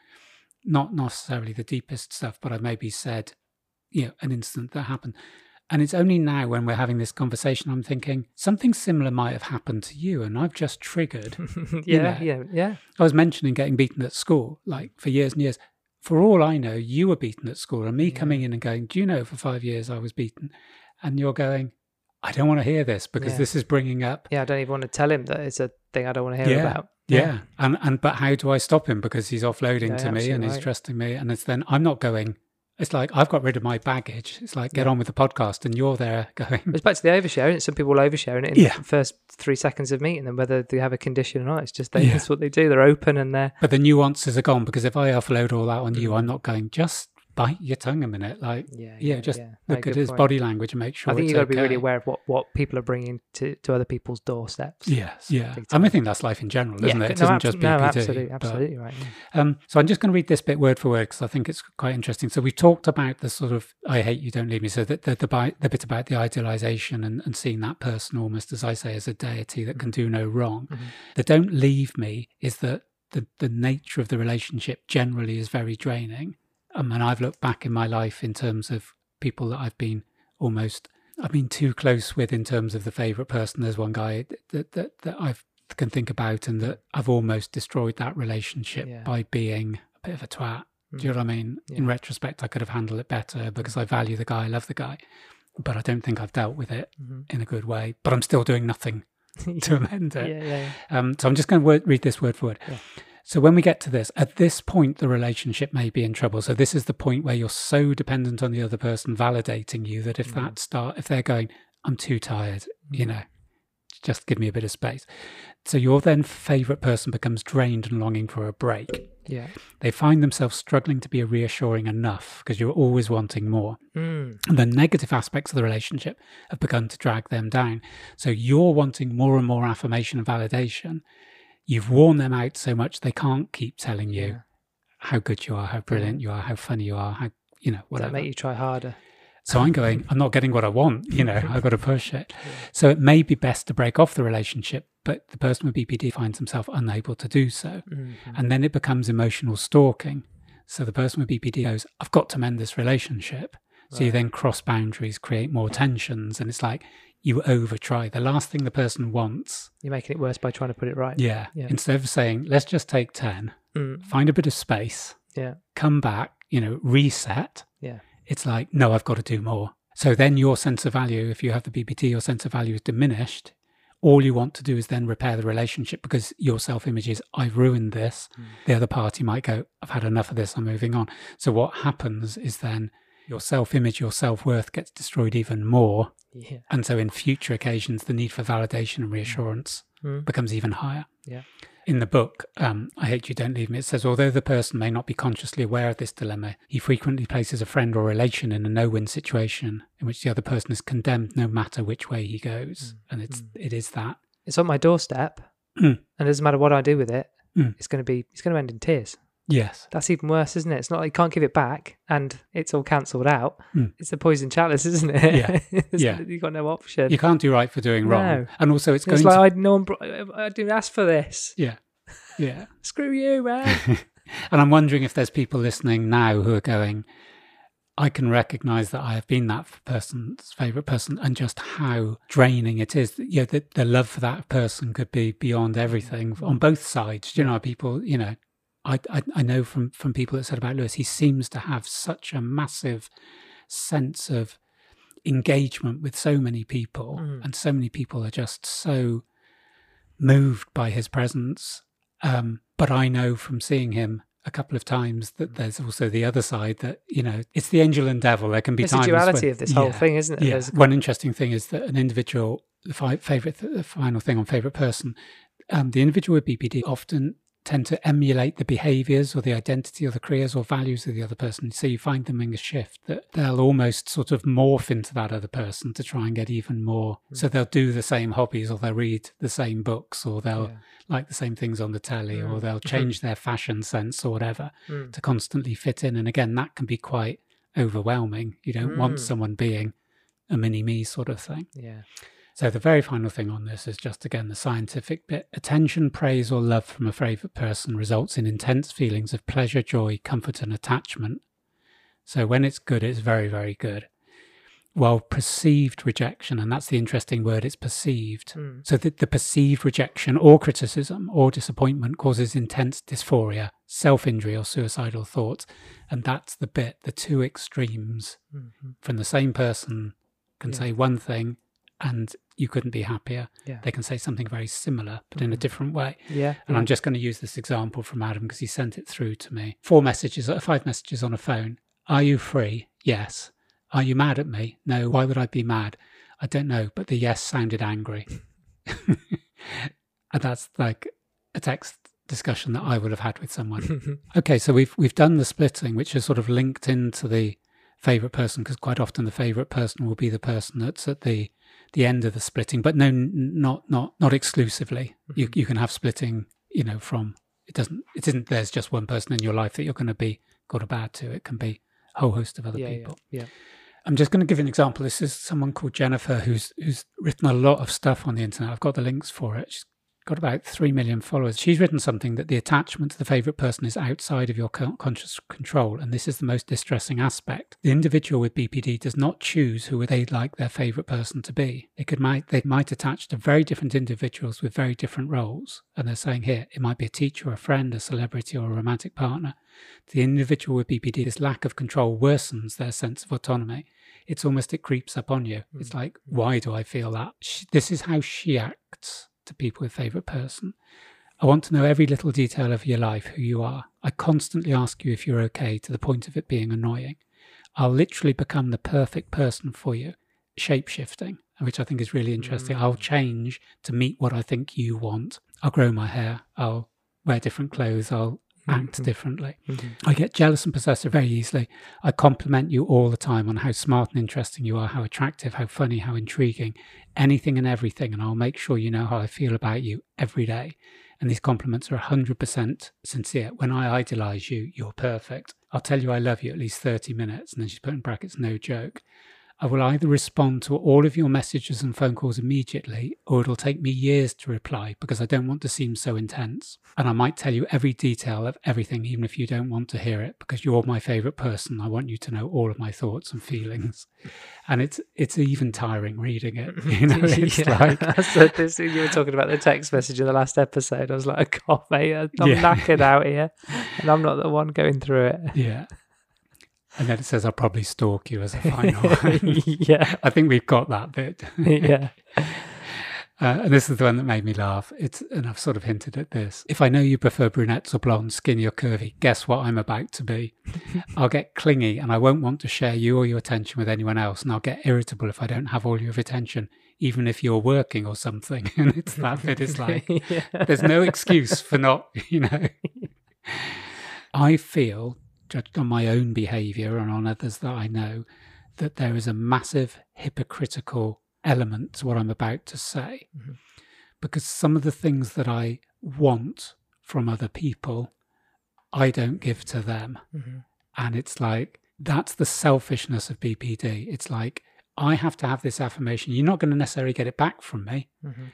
not necessarily the deepest stuff, but I've maybe said, you know, an incident that happened. And it's only now when we're having this conversation, I'm thinking something similar might have happened to you and I've just triggered. yeah, you know. yeah, yeah. I was mentioning getting beaten at school, like for years and years. For all I know, you were beaten at school and me yeah. coming in and going, do you know, for five years I was beaten? And you're going, I don't want to hear this because yeah. this is bringing up. Yeah, I don't even want to tell him that it's a thing I don't want to hear yeah. about. Yeah. yeah. And and but how do I stop him? Because he's offloading yeah, to me and right. he's trusting me. And it's then I'm not going... It's like, I've got rid of my baggage. It's like, get yeah. on with the podcast and you're there going. It's back to the oversharing. Some people will overshare it in yeah. the first three seconds of meeting them, whether they have a condition or not. It's just, they, yeah. that's what they do. They're open and they're. But the nuances are gone because if I offload all that on you, I'm not going, just bite your tongue a minute. Like, yeah, yeah, yeah just yeah. No, look at his point. Body language and make sure it's I think it's you've got to okay. be really aware of what, what people are bringing to, to other people's doorsteps. Yes, yeah. I mean, I think that's life in general, isn't yeah, it? It no, isn't abso- just B P D. No, absolutely, absolutely but, right. Yeah. Um, so I'm just going to read this bit word for word because I think it's quite interesting. So we talked about the sort of, I hate you, don't leave me. So the, the, the, the bit about the idealization and, and seeing that person almost, as I say, as a deity that mm-hmm. can do no wrong. Mm-hmm. The don't leave me is that the, the nature of the relationship generally is very draining. Um, and I've looked back in my life in terms of people that I've been almost, I've been too close with in terms of the favourite person. There's one guy that that, that I can think about and that I've almost destroyed that relationship yeah. by being a bit of a twat. Mm. Do you know what I mean? Yeah. In retrospect, I could have handled it better because I value the guy, I love the guy, but I don't think I've dealt with it mm-hmm. in a good way, but I'm still doing nothing to amend it. Yeah, yeah, yeah. Um, so I'm just going to word, read this word for word. Yeah. So when we get to this, at this point, the relationship may be in trouble. So this is the point where you're so dependent on the other person validating you that if mm. that start, if they're going, I'm too tired, mm. you know, just give me a bit of space. So your then favourite person becomes drained and longing for a break. Yeah. They find themselves struggling to be reassuring enough because you're always wanting more. Mm. And the negative aspects of the relationship have begun to drag them down. So you're wanting more and more affirmation and validation. You've worn them out so much they can't keep telling you yeah. how good you are, how brilliant you are, how funny you are, how, you know, whatever. Does that make you try harder? So I'm going, I'm not getting what I want, you know, I've got to push it. Yeah. So it may be best to break off the relationship, but the person with B P D finds himself unable to do so. Mm-hmm. And then it becomes emotional stalking. So the person with B P D goes, I've got to mend this relationship. Right. So you then cross boundaries, create more tensions. And it's like, you overtry. The last thing the person wants. You're making it worse by trying to put it right. Yeah. yeah. Instead of saying, let's just take ten, mm. find a bit of space, yeah. come back, you know, reset. Yeah. It's like, no, I've got to do more. So then your sense of value, if you have the B P T, your sense of value is diminished. All you want to do is then repair the relationship because your self-image is, I've ruined this. Mm. The other party might go, I've had enough of this, I'm moving on. So what happens is then your self-image, your self-worth gets destroyed even more. Yeah. And so in future occasions, the need for validation and reassurance mm. becomes even higher. Yeah. In the book, um, I Hate You, Don't Leave Me, it says, although the person may not be consciously aware of this dilemma, he frequently places a friend or relation in a no-win situation in which the other person is condemned no matter which way he goes. Mm. And it's, mm. it is that. It's on my doorstep and it doesn't matter what I do with it. Mm. It's going to be, it's going to end in tears. Yes. That's even worse, isn't it? It's not like you can't give it back and it's all cancelled out. Mm. It's the poison chalice, isn't it? Yeah. yeah. You've got no option. You can't do right for doing wrong. No. And also it's, it's going like to... It's like, I, no, I didn't ask for this. Yeah. Yeah. Screw you, man. And I'm wondering if there's people listening now who are going, I can recognize that I have been that person's favorite person, and just how draining it is. You know, the, the love for that person could be beyond everything on both sides. You know, people, you know, I, I, I know from, from people that said about Lewis, he seems to have such a massive sense of engagement with so many people, mm. and so many people are just so moved by his presence. Um, but I know from seeing him a couple of times that there's also the other side, that, you know, it's the angel and devil. There can be it's times. It's the duality when, of this yeah, whole thing, isn't it? Yeah. There's... One interesting thing is that an individual, the fi- favorite, th- the final thing on favorite person, um, the individual with B P D often tend to emulate the behaviours or the identity or the careers or values of the other person. So you find them in a shift that they'll almost sort of morph into that other person to try and get even more. Mm. So they'll do the same hobbies, or they'll read the same books, or they'll yeah. like the same things on the telly, mm. or they'll change mm-hmm. their fashion sense or whatever mm. to constantly fit in. And again, that can be quite overwhelming. You don't mm. want someone being a mini-me sort of thing. Yeah. So the very final thing on this is just, again, the scientific bit. Attention, praise, or love from a favourite person results in intense feelings of pleasure, joy, comfort, and attachment. So when it's good, it's very, very good. While perceived rejection, and that's the interesting word, it's perceived. Mm. So that the perceived rejection or criticism or disappointment causes intense dysphoria, self-injury, or suicidal thoughts. And that's the bit, the two extremes mm-hmm. from the same person can yeah. say one thing, and you couldn't be happier. Yeah. They can say something very similar, but mm-hmm. in a different way. Yeah. And I'm just going to use this example from Adam because he sent it through to me. Four messages, five messages on a phone. Are you free? Yes. Are you mad at me? No. Why would I be mad? I don't know, but the yes sounded angry. And that's like a text discussion that I would have had with someone. Okay, so we've we've done the splitting, which is sort of linked into the favourite person, because quite often the favourite person will be the person that's at the the end of the splitting, but no, n- not not not exclusively. Mm-hmm. You you can have splitting, you know, from it doesn't it isn't there's just one person in your life that you're going to be good or bad to. It can be a whole host of other yeah, people. Yeah, yeah. I'm just going to give you an example. This is someone called Jennifer who's who's written a lot of stuff on the internet. I've got the links for it. She's got about three million followers. She's written something that the attachment to the favourite person is outside of your conscious control, and this is the most distressing aspect. The individual with B P D does not choose who they'd like their favourite person to be. They could might they might attach to very different individuals with very different roles, and they're saying here it might be a teacher, a friend, a celebrity, or a romantic partner. The individual with B P D, this lack of control worsens their sense of autonomy. It's almost, it creeps up on you. Mm-hmm. It's like, why do I feel that? She, this is how she acts. To people with favourite person. I want to know every little detail of your life, who you are. I constantly ask you if you're okay, to the point of it being annoying. I'll literally become the perfect person for you. Shape-shifting, which I think is really interesting. Mm. I'll change to meet what I think you want. I'll grow my hair. I'll wear different clothes. I'll mm-hmm. act differently. Mm-hmm. I get jealous and possessive very easily. I compliment you all the time on how smart and interesting you are, how attractive, how funny, how intriguing, anything and everything, and I'll make sure you know how I feel about you every day. And these compliments are one hundred percent sincere. When I idolize you, you're perfect. I'll tell you I love you at least thirty minutes, and then she's put in brackets, no joke. I will either respond to all of your messages and phone calls immediately, or it'll take me years to reply because I don't want to seem so intense. And I might tell you every detail of everything, even if you don't want to hear it, because you're my favourite person. I want you to know all of my thoughts and feelings. And it's it's even tiring reading it. You know, it's yeah, like... That's the, this, you were talking about the text message in the last episode. I was like, God, mate, I'm yeah. knackered out here. And I'm not the one going through it. Yeah. And then it says, I'll probably stalk you as a final one. Yeah. I think we've got that bit. Yeah. Uh, and this is the one that made me laugh. It's, and I've sort of hinted at this. If I know you prefer brunettes or blondes, skinny or curvy, guess what I'm about to be. I'll get clingy and I won't want to share you or your attention with anyone else. And I'll get irritable if I don't have all your attention, even if you're working or something. And it's that bit. It's like, yeah. there's no excuse for not, you know. I feel... judged on my own behaviour and on others that I know, that there is a massive hypocritical element to what I'm about to say. Mm-hmm. Because some of the things that I want from other people, I don't give to them. Mm-hmm. And it's like, that's the selfishness of B P D. It's like, I have to have this affirmation. You're not going to necessarily get it back from me. Mm-hmm.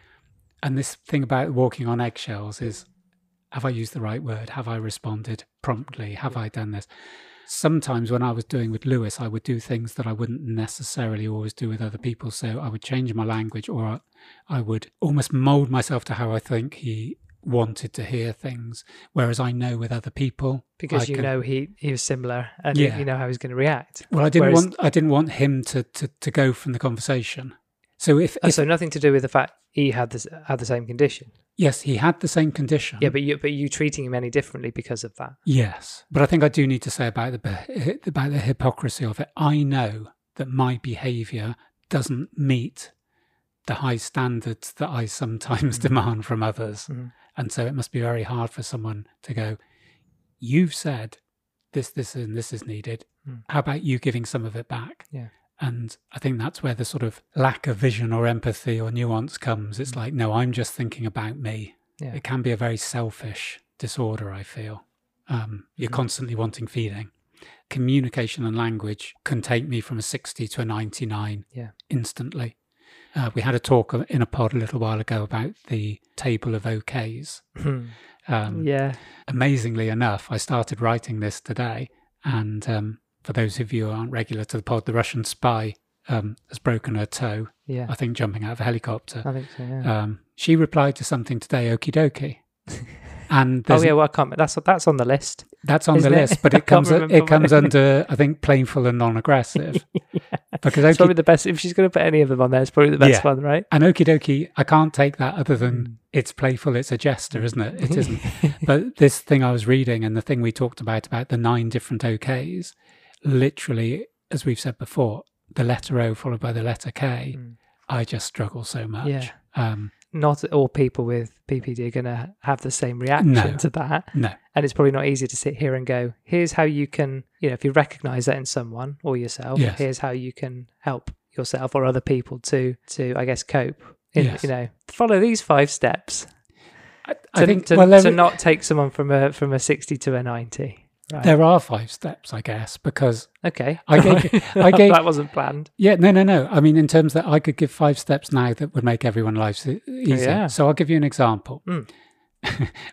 And this thing about walking on eggshells is... have I used the right word? Have I responded promptly? Have yeah. I done this? sometimes when I was doing with Lewis, I would do things that I wouldn't necessarily always do with other people. So I would change my language, or I would almost mold myself to how I think he wanted to hear things. Whereas I know with other people, because I you can, know he he was similar, and yeah. you know how he's going to react. Well, I didn't Whereas, want I didn't want him to to to go from the conversation. So if, oh, if so, nothing to do with the fact he had this had the same condition. Yes, he had the same condition. Yeah, but you but you treating him any differently because of that. Yes, but I think I do need to say about the about the hypocrisy of it. I know that my behaviour doesn't meet the high standards that I sometimes mm. demand from others, mm. and so it must be very hard for someone to go, "You've said this, this, and this is needed. Mm. How about you giving some of it back?" Yeah. And I think that's where the sort of lack of vision or empathy or nuance comes. It's like, no, I'm just thinking about me. Yeah. It can be a very selfish disorder, I feel. Um, you're mm-hmm. constantly wanting feeding. Communication and language can take me from a sixty to a ninety-nine yeah. instantly. Uh, we had a talk in a pod a little while ago about the table of okays. um, yeah. Amazingly enough, I started writing this today, and... Um, for those of you who aren't regular to the pod, the Russian spy um, has broken her toe, yeah. I think jumping out of a helicopter. I think so, yeah. Um, she replied to something today, okie dokie. And oh, yeah, well, I can't, that's, that's on the list. That's on the list, it? But it comes it comes under, I think, plainful and non-aggressive. yeah. Because it's okie, probably the best, if she's going to put any of them on there, it's probably the best yeah. one, right? And okie dokie, I can't take that other than mm. it's playful, it's a jester, isn't it? It isn't. But this thing I was reading and the thing we talked about, about the nine different okays, literally, as we've said before, the letter O followed by the letter K, mm. I just struggle so much. Yeah. Um, not all people with B P D are going to have the same reaction no, to that. No. And it's probably not easy to sit here and go, here's how you can, you know, if you recognize that in someone or yourself, yes. here's how you can help yourself or other people to, to I guess, cope. In, yes. You know, follow these five steps I, I to, think, to, well, to not take someone from a from a sixty to a ninety. Right. There are five steps, I guess, because okay, I gave, I gave that wasn't planned. Yeah, no, no, no. I mean, in terms that I could give five steps now that would make everyone's lives easier. Yeah. So I'll give you an example. Mm.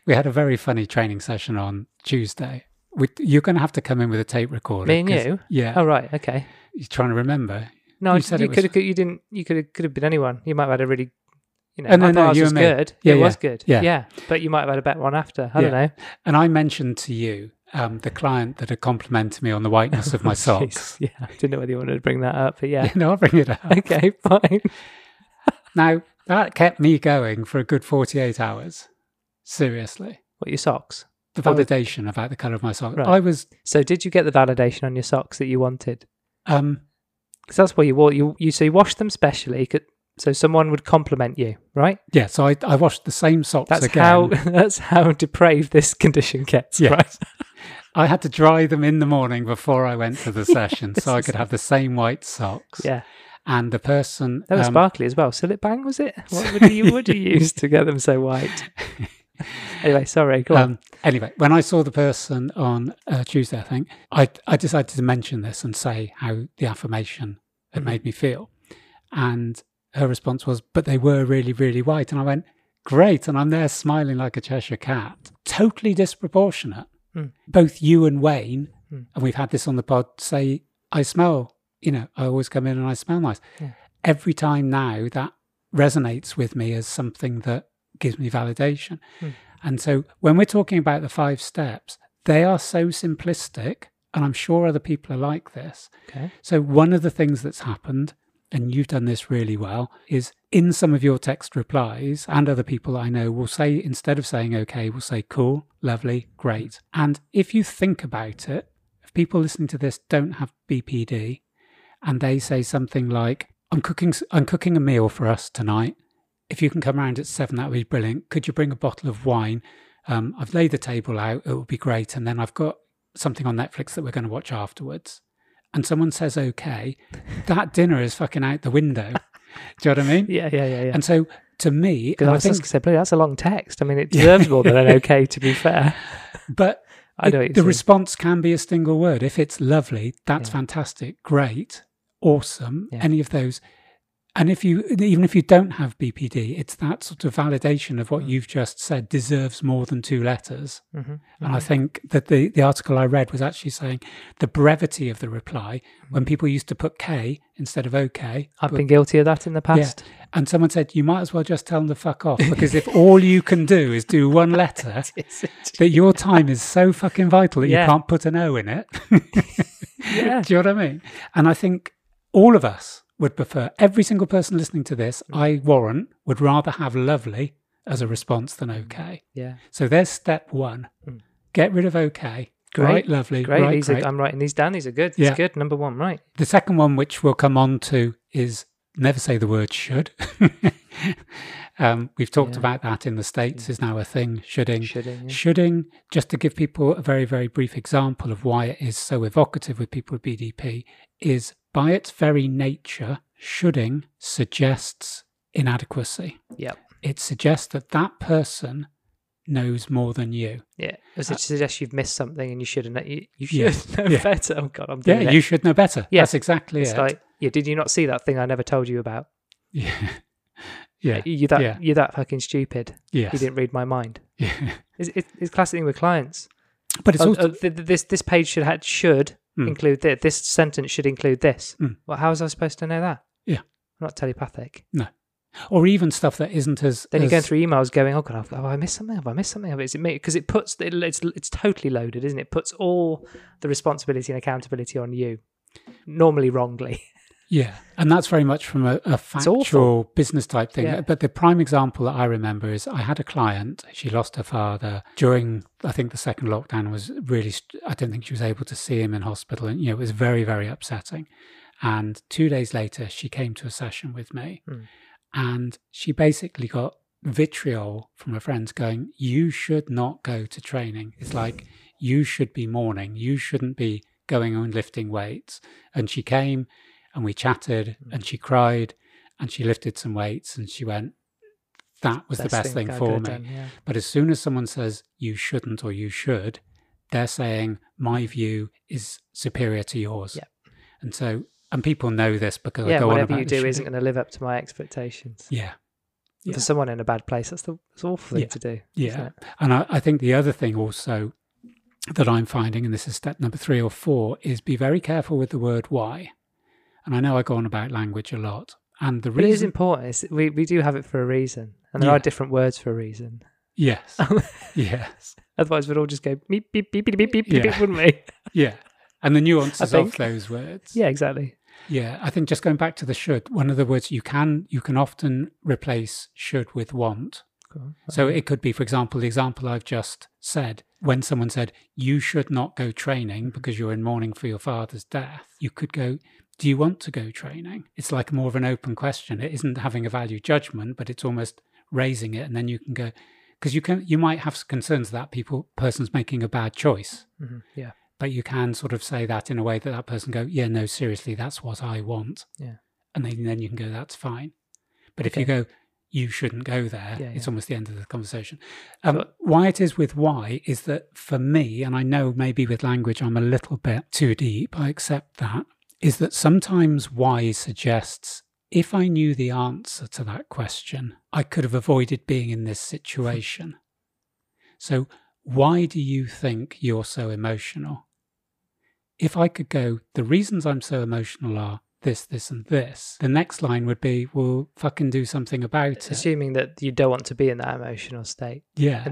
We had a very funny training session on Tuesday. We, you're going to have to come in with a tape recorder. Me and you? Yeah. Oh right, okay. You're trying to remember? No, you, said you it could was... have. You didn't. You could have. Could have been anyone. You might have had a really. You know, oh, no, no, you was good. Yeah, it yeah. was good. Yeah. yeah, but you might have had a better one after. I yeah. don't know. And I mentioned to you. Um, the client that had complimented me on the whiteness of my socks. Yeah, I didn't know whether you wanted to bring that up, but yeah. yeah no, I'll bring it up. Okay, fine. Now, that kept me going for a good forty-eight hours. Seriously. What, your socks? The validation oh. about the colour of my socks. Right. I was... So did you get the validation on your socks that you wanted? Um, because that's what you wore. You, you, so you washed them specially, so someone would compliment you, right? Yeah, so I, I washed the same socks that's again. How, that's how depraved this condition gets, yes. right? I had to dry them in the morning before I went to the session so I could have the same white socks. Yeah. And the person... They were um, sparkly as well. Sillet Bang, was it? What would you, would you use to get them so white? Anyway, sorry, go um, on. Anyway, when I saw the person on uh, Tuesday, I think, I, I decided to mention this and say how the affirmation had mm-hmm. made me feel. And her response was, but they were really, really white. And I went, great. And I'm there smiling like a Cheshire cat. Totally disproportionate. Mm. Both you and Wayne, mm. and we've had this on the pod, say, I smell, you know, I always come in and I smell nice. Yeah. Every time now that resonates with me as something that gives me validation. Mm. And so when we're talking about the five steps, they are so simplistic, and I'm sure other people are like this. Okay. So one of the things that's happened, and you've done this really well, is in some of your text replies, and other people I know will say, instead of saying okay, will say cool, lovely, great. And if you think about it, if people listening to this don't have B P D, and they say something like, I'm cooking I'm cooking a meal for us tonight. If you can come around at seven, that would be brilliant. Could you bring a bottle of wine? Um, I've laid the table out, it would be great. And then I've got something on Netflix that we're going to watch afterwards. And someone says, okay, that dinner is fucking out the window. Do you know what I mean? Yeah, yeah, yeah. yeah. And so to me, and I, I was think, just going to say, that's a long text. I mean, it deserves more than an okay, to be fair. But I know it, the response can be a single word. If it's lovely, that's yeah. fantastic, great, awesome, yeah. any of those. And if you, even if you don't have B P D, it's that sort of validation of what mm. you've just said deserves more than two letters. Mm-hmm. And mm-hmm. I think that the, the article I read was actually saying the brevity of the reply, mm-hmm. when people used to put K instead of OK. I've but, been guilty of that in the past. Yeah. And someone said, you might as well just tell them to fuck off, because if all you can do is do one letter, that your time is so fucking vital that yeah. you can't put an O in it. yeah. Do you know what I mean? And I think all of us would prefer, every single person listening to this, I warrant, would rather have lovely as a response than okay. Yeah. So there's step one. Mm. Get rid of okay. Great. Right, lovely. Great. Right, these great. Are, I'm writing these down. These are good. Yeah. It's good. Number one, right. The second one, which we'll come on to, is never say the word should. um, we've talked yeah. about that in the States. Yeah. Is now a thing, shoulding. Shoulding, yeah. shoulding, just to give people a very, very brief example of why it is so evocative with people with B D P, is by its very nature, shoulding suggests inadequacy. Yeah. It suggests that that person knows more than you. Yeah. It uh, suggests you've missed something and you should have, you, you should yeah, know yeah. better. Oh God, I'm doing Yeah, it. You should know better. Yeah. That's exactly it's it. It's like, yeah, did you not see that thing I never told you about? Yeah. Yeah. You're that, yeah. you're that fucking stupid. Yes. You didn't read my mind. Yeah. It's, it's classic thing with clients. But it's oh, also... Oh, this, this page should had, should... Mm. include this. This sentence should include this. Mm. Well, how was I supposed to know that? Yeah. I'm not telepathic. No. Or even stuff that isn't as... Then as... you're going through emails going, oh God, have, have I missed something? Have I missed something? Because it, it, it puts... It, it's, it's totally loaded, isn't it? It puts all the responsibility and accountability on you, normally wrongly. Yeah. And that's very much from a, a factual business type thing. Yeah. But the prime example that I remember is I had a client, she lost her father during, I think the second lockdown was really, I don't think she was able to see him in hospital. And, you know, it was very, very upsetting. And two days later, she came to a session with me mm. and she basically got vitriol from her friends going, you should not go to training. It's like, you should be mourning. You shouldn't be going and lifting weights. And she came and we chatted mm. and she cried and she lifted some weights and she went, that was best the best thing, thing for me. Done, yeah. But as soon as someone says you shouldn't or you should, they're saying my view is superior to yours. Yep. And so, and people know this because yeah, I go on about whatever you do isn't going to live up to my expectations. Yeah. yeah. For someone in a bad place, that's the that's awful thing yeah. to do. Yeah. And I, I think the other thing also that I'm finding, and this is step number three or four, is be very careful with the word why. And I know I go on about language a lot. And the reason... But it is important. It's, we, we do have it for a reason. And there yeah. are different words for a reason. Yes. yes. Otherwise, we'd all just go, beep, beep, beep, beep, beep, beep, yeah. beep, wouldn't we? yeah. And the nuances of those words. Yeah, exactly. Yeah. I think just going back to the should, one of the words you can, you can often replace should with want. Cool. So it could be, for example, the example I've just said, when someone said, you should not go training because you're in mourning for your father's death, you could go... Do you want to go training? It's like more of an open question. It isn't having a value judgment, but it's almost raising it. And then you can go, because you can, you might have concerns that people person's making a bad choice. Mm-hmm. Yeah. But you can sort of say that in a way that that person go, yeah, no, seriously, that's what I want. Yeah. And then, then you can go, that's fine. But okay. if you go, you shouldn't go there, yeah, yeah. it's almost the end of the conversation. Um, but, why it is with why is that for me, and I know maybe with language, I'm a little bit too deep. I accept that. Is that sometimes why suggests, if I knew the answer to that question, I could have avoided being in this situation. So why do you think you're so emotional? If I could go, the reasons I'm so emotional are this, this, and this, the next line would be, well, fucking do something about it. Assuming that you don't want to be in that emotional state. Yeah.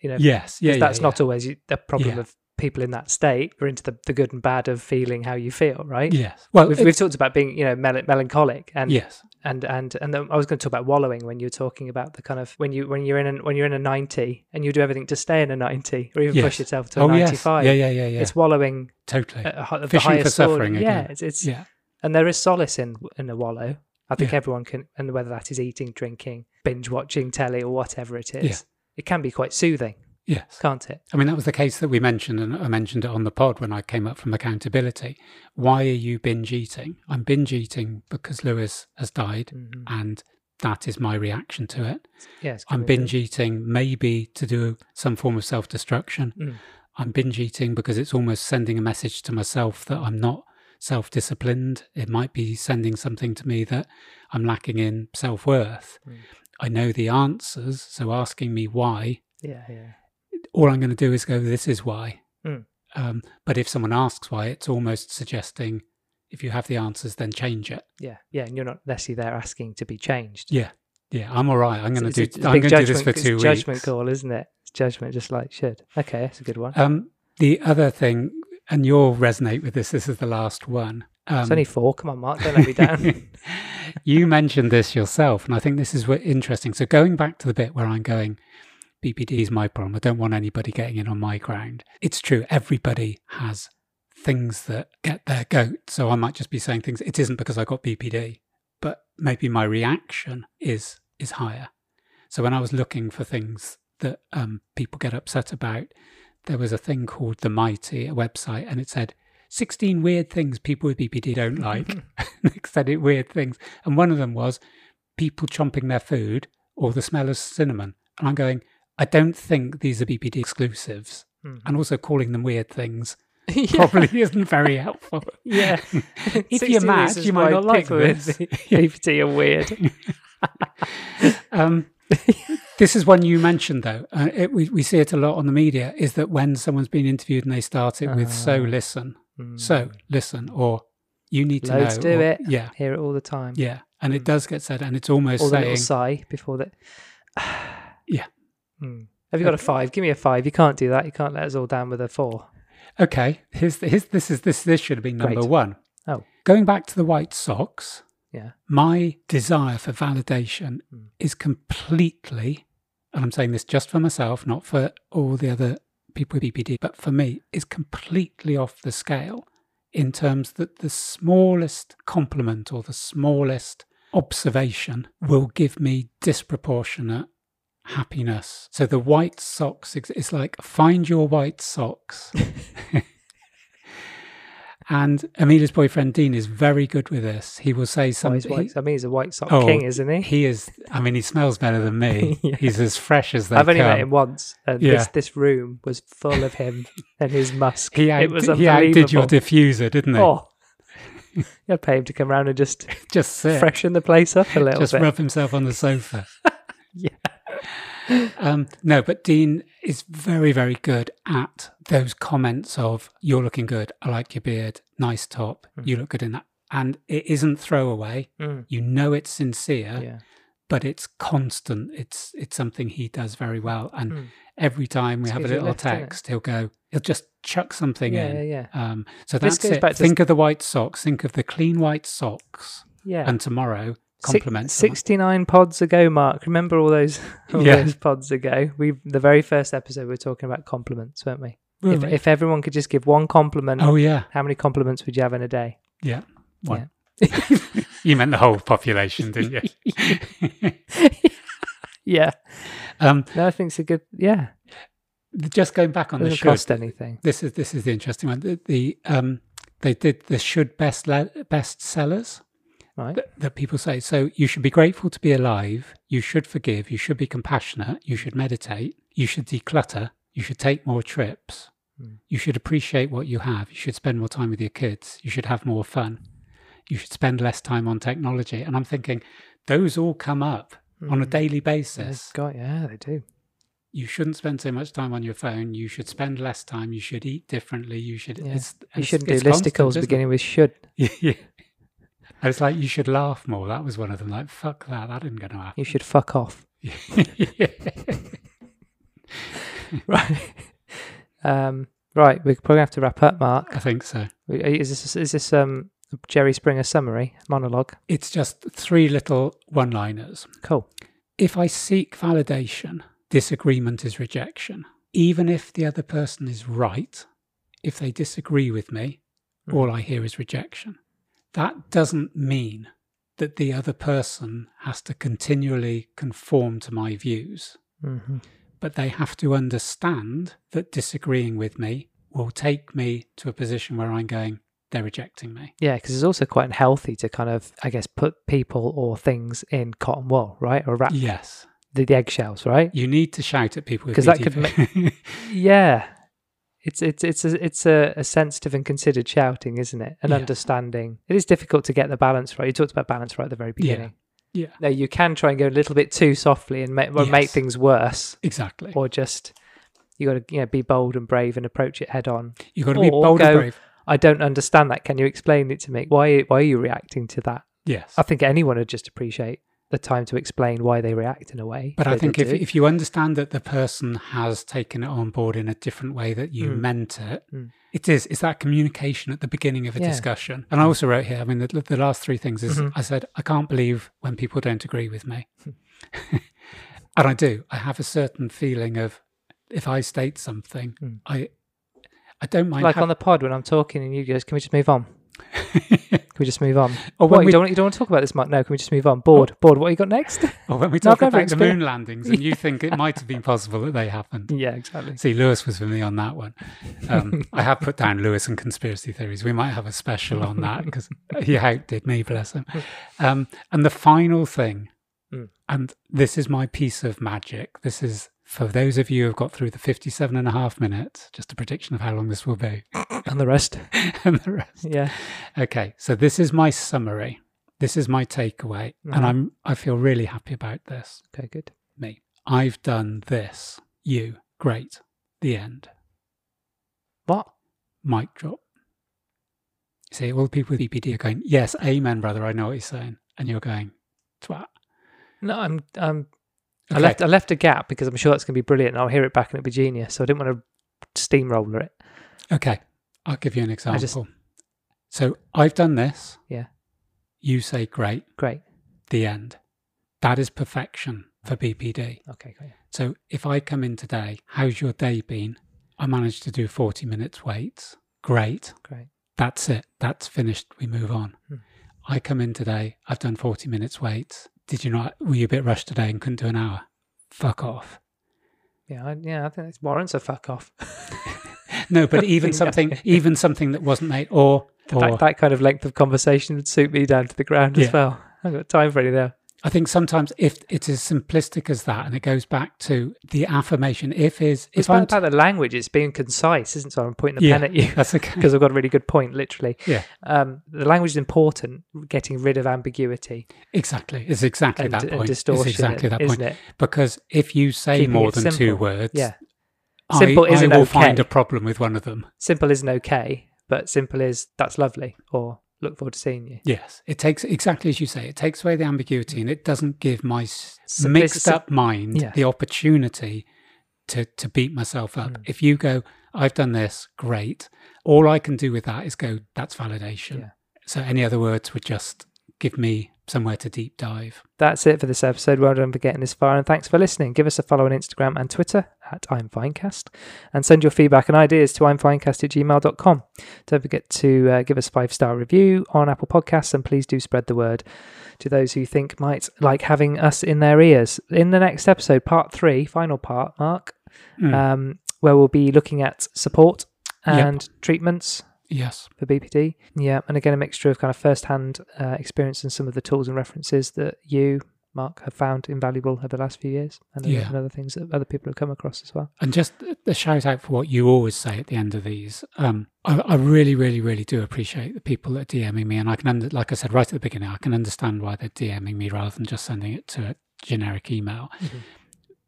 You know, yes. Yeah, yeah, that's yeah, not yeah. always the problem yeah. of people in that state are into the, the good and bad of feeling how you feel, right? Yes. Well, we've, we've talked about being, you know, mel- melancholic, and yes, and and and then I was going to talk about wallowing when you're talking about the kind of when you when you're in an, when you're in a ninety and you do everything to stay in a ninety or even yes. push yourself to a oh, ninety-five. Yes. Yeah, yeah, yeah, yeah. It's wallowing totally. At, at Fishing for suffering again. Yeah, it's, it's yeah, and there is solace in in a wallow. I think yeah. everyone can, and whether that is eating, drinking, binge watching telly or whatever it is, yeah. it can be quite soothing. Yes. Can't it? I mean, that was the case that we mentioned, and I mentioned it on the pod when I came up from accountability. Why are you binge eating? I'm binge eating because Lewis has died mm-hmm. and that is my reaction to it. Yes. Yeah, I'm binge good. eating maybe to do some form of self-destruction. Mm. I'm binge eating because it's almost sending a message to myself that I'm not self-disciplined. It might be sending something to me that I'm lacking in self-worth. Mm. I know the answers, so asking me why, yeah, yeah. all I'm going to do is go, this is why. Mm. Um, but if someone asks why, it's almost suggesting, if you have the answers, then change it. Yeah, yeah, and you're not necessarily there asking to be changed. Yeah, yeah, I'm all right. I'm going to do I'm going to do this for two weeks. It's a judgment call, isn't it? It's judgment, just like should. Okay, that's a good one. Um, the other thing, and you'll resonate with this, this is the last one. Um, it's only four. Come on, Mark, don't let me down. You mentioned this yourself, and I think this is interesting. So going back to the bit where I'm going, B P D is my problem. I don't want anybody getting in on my ground. It's true. Everybody has things that get their goat. So I might just be saying things. It isn't because I got B P D, but maybe my reaction is is higher. So when I was looking for things that um, people get upset about, there was a thing called The Mighty, a website, and it said sixteen weird things people with B P D don't like. It said it weird things. And one of them was people chomping their food or the smell of cinnamon. And I'm going, I don't think these are B P D exclusives. Mm. And also calling them weird things yeah. probably isn't very helpful. Yeah. If you're mad, you might not like this. B P D are weird. um, this is one you mentioned, though. Uh, it, we, we see it a lot on the media, is that when someone's been interviewed and they start it uh, with, so listen, mm. so listen, or you need to Loads know. do or, it. Yeah. Hear it all the time. Yeah. And mm. it does get said, and it's almost or saying... Or the little sigh before that. Yeah. Hmm. Have you got okay. a five? Give me a five. You can't do that. You can't let us all down with a four. Okay. Here's, the, here's this is this this should have been number Great. one. Oh, going back to the white socks. Yeah. My desire for validation hmm. is completely, and I'm saying this just for myself, not for all the other people with B P D, but for me, is completely off the scale in terms that the smallest compliment or the smallest observation will give me disproportionate happiness. So the white socks, it's like, find your white socks. And Amelia's boyfriend Dean is very good with this. He will say something. Oh, I mean, he's a white sock oh, king, isn't he? He is. I mean, he smells better than me. Yeah. He's as fresh as they I've come. Only met him once, and yeah. this this room was full of him and his musk. He, out, it was he outdid your diffuser, didn't he? Oh. I'd pay him to come round and just just sit. freshen the place up a little just bit. Just rub himself on the sofa. Yeah. Um, no, but Dean is very, very good at those comments of, you're looking good, I like your beard, nice top, mm. you look good in that. And it isn't throwaway. Mm. You know it's sincere, yeah. but it's constant. It's it's something he does very well. And mm. every time we it's have a little left, text, he'll go, he'll just chuck something yeah, in. Yeah, yeah. Um, so that's it. Think to... of the white socks. Think of the clean white socks. Yeah. And tomorrow... Compliments. sixty-nine pods ago, Mark. Remember all those, all yeah. those pods ago? We the very first episode we were talking about compliments, weren't we? Really? If, if everyone could just give one compliment, oh yeah, how many compliments would you have in a day? Yeah, one. Yeah. You meant the whole population, didn't you? Yeah. Um, no, I think it's a good. Yeah. Just going back on the should. Doesn't cost anything. This is this is the interesting one. The, the um they did the should best le- best sellers. Right. That people say, so you should be grateful to be alive, you should forgive, you should be compassionate, you should meditate, you should declutter, you should take more trips, mm. you should appreciate what you have, you should spend more time with your kids, you should have more fun, you should spend less time on technology. And I'm thinking, those all come up mm. on a daily basis. God, yeah, they do. You shouldn't spend so much time on your phone. You should spend less time. You should eat differently. You should. Yeah. It's, you shouldn't it's, do it's listicles constant, beginning with should. Yeah. I was like, you should laugh more. That was one of them. Like, fuck that. That isn't going to happen. You should fuck off. Right. Um, right. We're probably going to have to wrap up, Mark. I think so. Is this is this um, Jerry Springer summary, monologue? It's just three little one-liners. Cool. If I seek validation, disagreement is rejection. Even if the other person is right, if they disagree with me, mm. all I hear is rejection. That doesn't mean that the other person has to continually conform to my views, mm-hmm. but they have to understand that disagreeing with me will take me to a position where I'm going, they're rejecting me. Yeah, because it's also quite unhealthy to kind of, I guess, put people or things in cotton wool, right? Or wrap yes. the, the eggshells, right? You need to shout at people with B T V. Because that could make... Yeah. It's it's it's a, it's a, a sensitive and considered shouting, isn't it? And yeah. understanding. It is difficult to get the balance right. You talked about balance right at the very beginning. Yeah. yeah. No, you can try and go a little bit too softly and make, or yes. make things worse. Exactly. Or just you got to you know be bold and brave and approach it head on. You got to be bold go, and brave. I don't understand that. Can you explain it to me? Why why are you reacting to that? Yes. I think anyone would just appreciate the time to explain why they react in a way. But I think if, if you understand that the person has taken it on board in a different way that you mm. meant it, mm. it is, it's that communication at the beginning of a yeah. discussion. And I also wrote here, I mean, the, the last three things is mm-hmm. I said, I can't believe when people don't agree with me. Mm. And I do. I have a certain feeling of, if I state something, mm. I I don't mind. Like ha- on the pod when I'm talking and you guys, can we just move on? Can we just move on? Or what, we, you, don't, you don't want to talk about this, Mark? No, can we just move on? Bored, oh, bored. What have you got next? Or when we talk about the moon landings and yeah. you think it might have been possible that they happened. Yeah, exactly. See, Lewis was with me on that one. Um, I have put down Lewis and conspiracy theories. We might have a special on that because he outdid me, bless him. Um, and the final thing, mm. and this is my piece of magic. This is for those of you who have got through the fifty-seven and a half minutes, just a prediction of how long this will be. And the rest. and the rest. Yeah. Okay. So this is my summary. This is my takeaway. Mm-hmm. And I'm I feel really happy about this. Okay, good. Me. I've done this. You. Great. The end. What? Mic drop. See, all the people with B P D are going, yes, amen, brother, I know what you're saying. And you're going, twat. No, I'm I'm Okay. I left I left a gap because I'm sure that's going to be brilliant and I'll hear it back and it'll be genius. So I didn't want to steamroller it. Okay. I'll give you an example. I just, so I've done this. Yeah. You say great. Great. The end. That is perfection for B P D. Okay, great. So if I come in today, how's your day been? I managed to do forty minutes wait. Great. Great. That's it. That's finished. We move on. Hmm. I come in today. I've done forty minutes wait. Did you not, were you a bit rushed today and couldn't do an hour? Fuck off. Yeah, I, yeah, I think it warrants a fuck off. No, but even something even something that wasn't made or... or that, that kind of length of conversation would suit me down to the ground yeah. as well. I've got time for any there. I think sometimes if it's as simplistic as that and it goes back to the affirmation, if is... It's not about the language, it's being concise, isn't it? So I'm pointing the yeah, pen at you because okay. I've got a really good point, literally. Yeah. Um, the language is important, getting rid of ambiguity. Exactly. It's exactly and, that point. And distortion, it's exactly that isn't point. It? Because if you say Keeping more than simple. two words, yeah. simple I, isn't I will okay. find a problem with one of them. Simple isn't okay, but simple is, that's lovely, or... look forward to seeing you. Yes, it takes, exactly as you say, it takes away the ambiguity and it doesn't give my Simplicity. mixed up mind yeah. the opportunity to, to beat myself up. Mm. If you go, I've done this, great. All I can do with that is go, that's validation. Yeah. So any other words would just give me somewhere to deep dive. That's it for this episode. Well done for getting this far and thanks for listening. Give us a follow on Instagram and Twitter at I'm Finecast and send your feedback and ideas to I'm Finecast at gmail dot com. Don't forget to uh, give us a five-star review on Apple Podcasts and please do spread the word to those who think might like having us in their ears. In the next episode, part three, final part, Mark, mm. um, where we'll be looking at support and yep. treatments. Yes. For B P D. Yeah. And again, a mixture of kind of first-hand uh, experience and some of the tools and references that you, Mark, have found invaluable over the last few years and, yeah. and other things that other people have come across as well. And just a shout out for what you always say at the end of these. Um, I, I really, really, really do appreciate the people that are DMing me. And I can, under, like I said right at the beginning, I can understand why they're DMing me rather than just sending it to a generic email. Mm-hmm.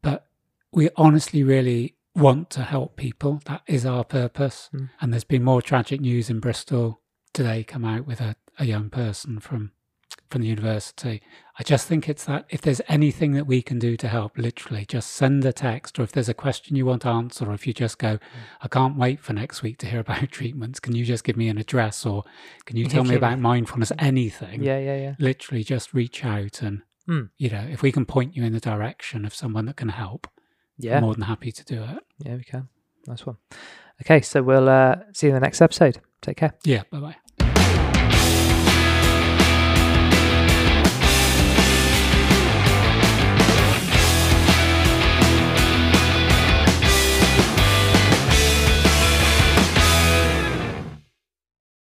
But we honestly really... want to help people. That is our purpose. Mm. And there's been more tragic news in Bristol today come out with a, a young person from from the university. I just think it's that if there's anything that we can do to help, literally just send a text, or if there's a question you want answered, or if you just go, mm. I can't wait for next week to hear about treatments, can you just give me an address, or can you tell yeah, me about mindfulness, anything. Yeah, yeah, yeah. Literally just reach out and, mm. you know, if we can point you in the direction of someone that can help, yeah, I'm more than happy to do it. Yeah, we can. Nice one. Okay, so we'll uh, see you in the next episode. Take care. Yeah, bye-bye.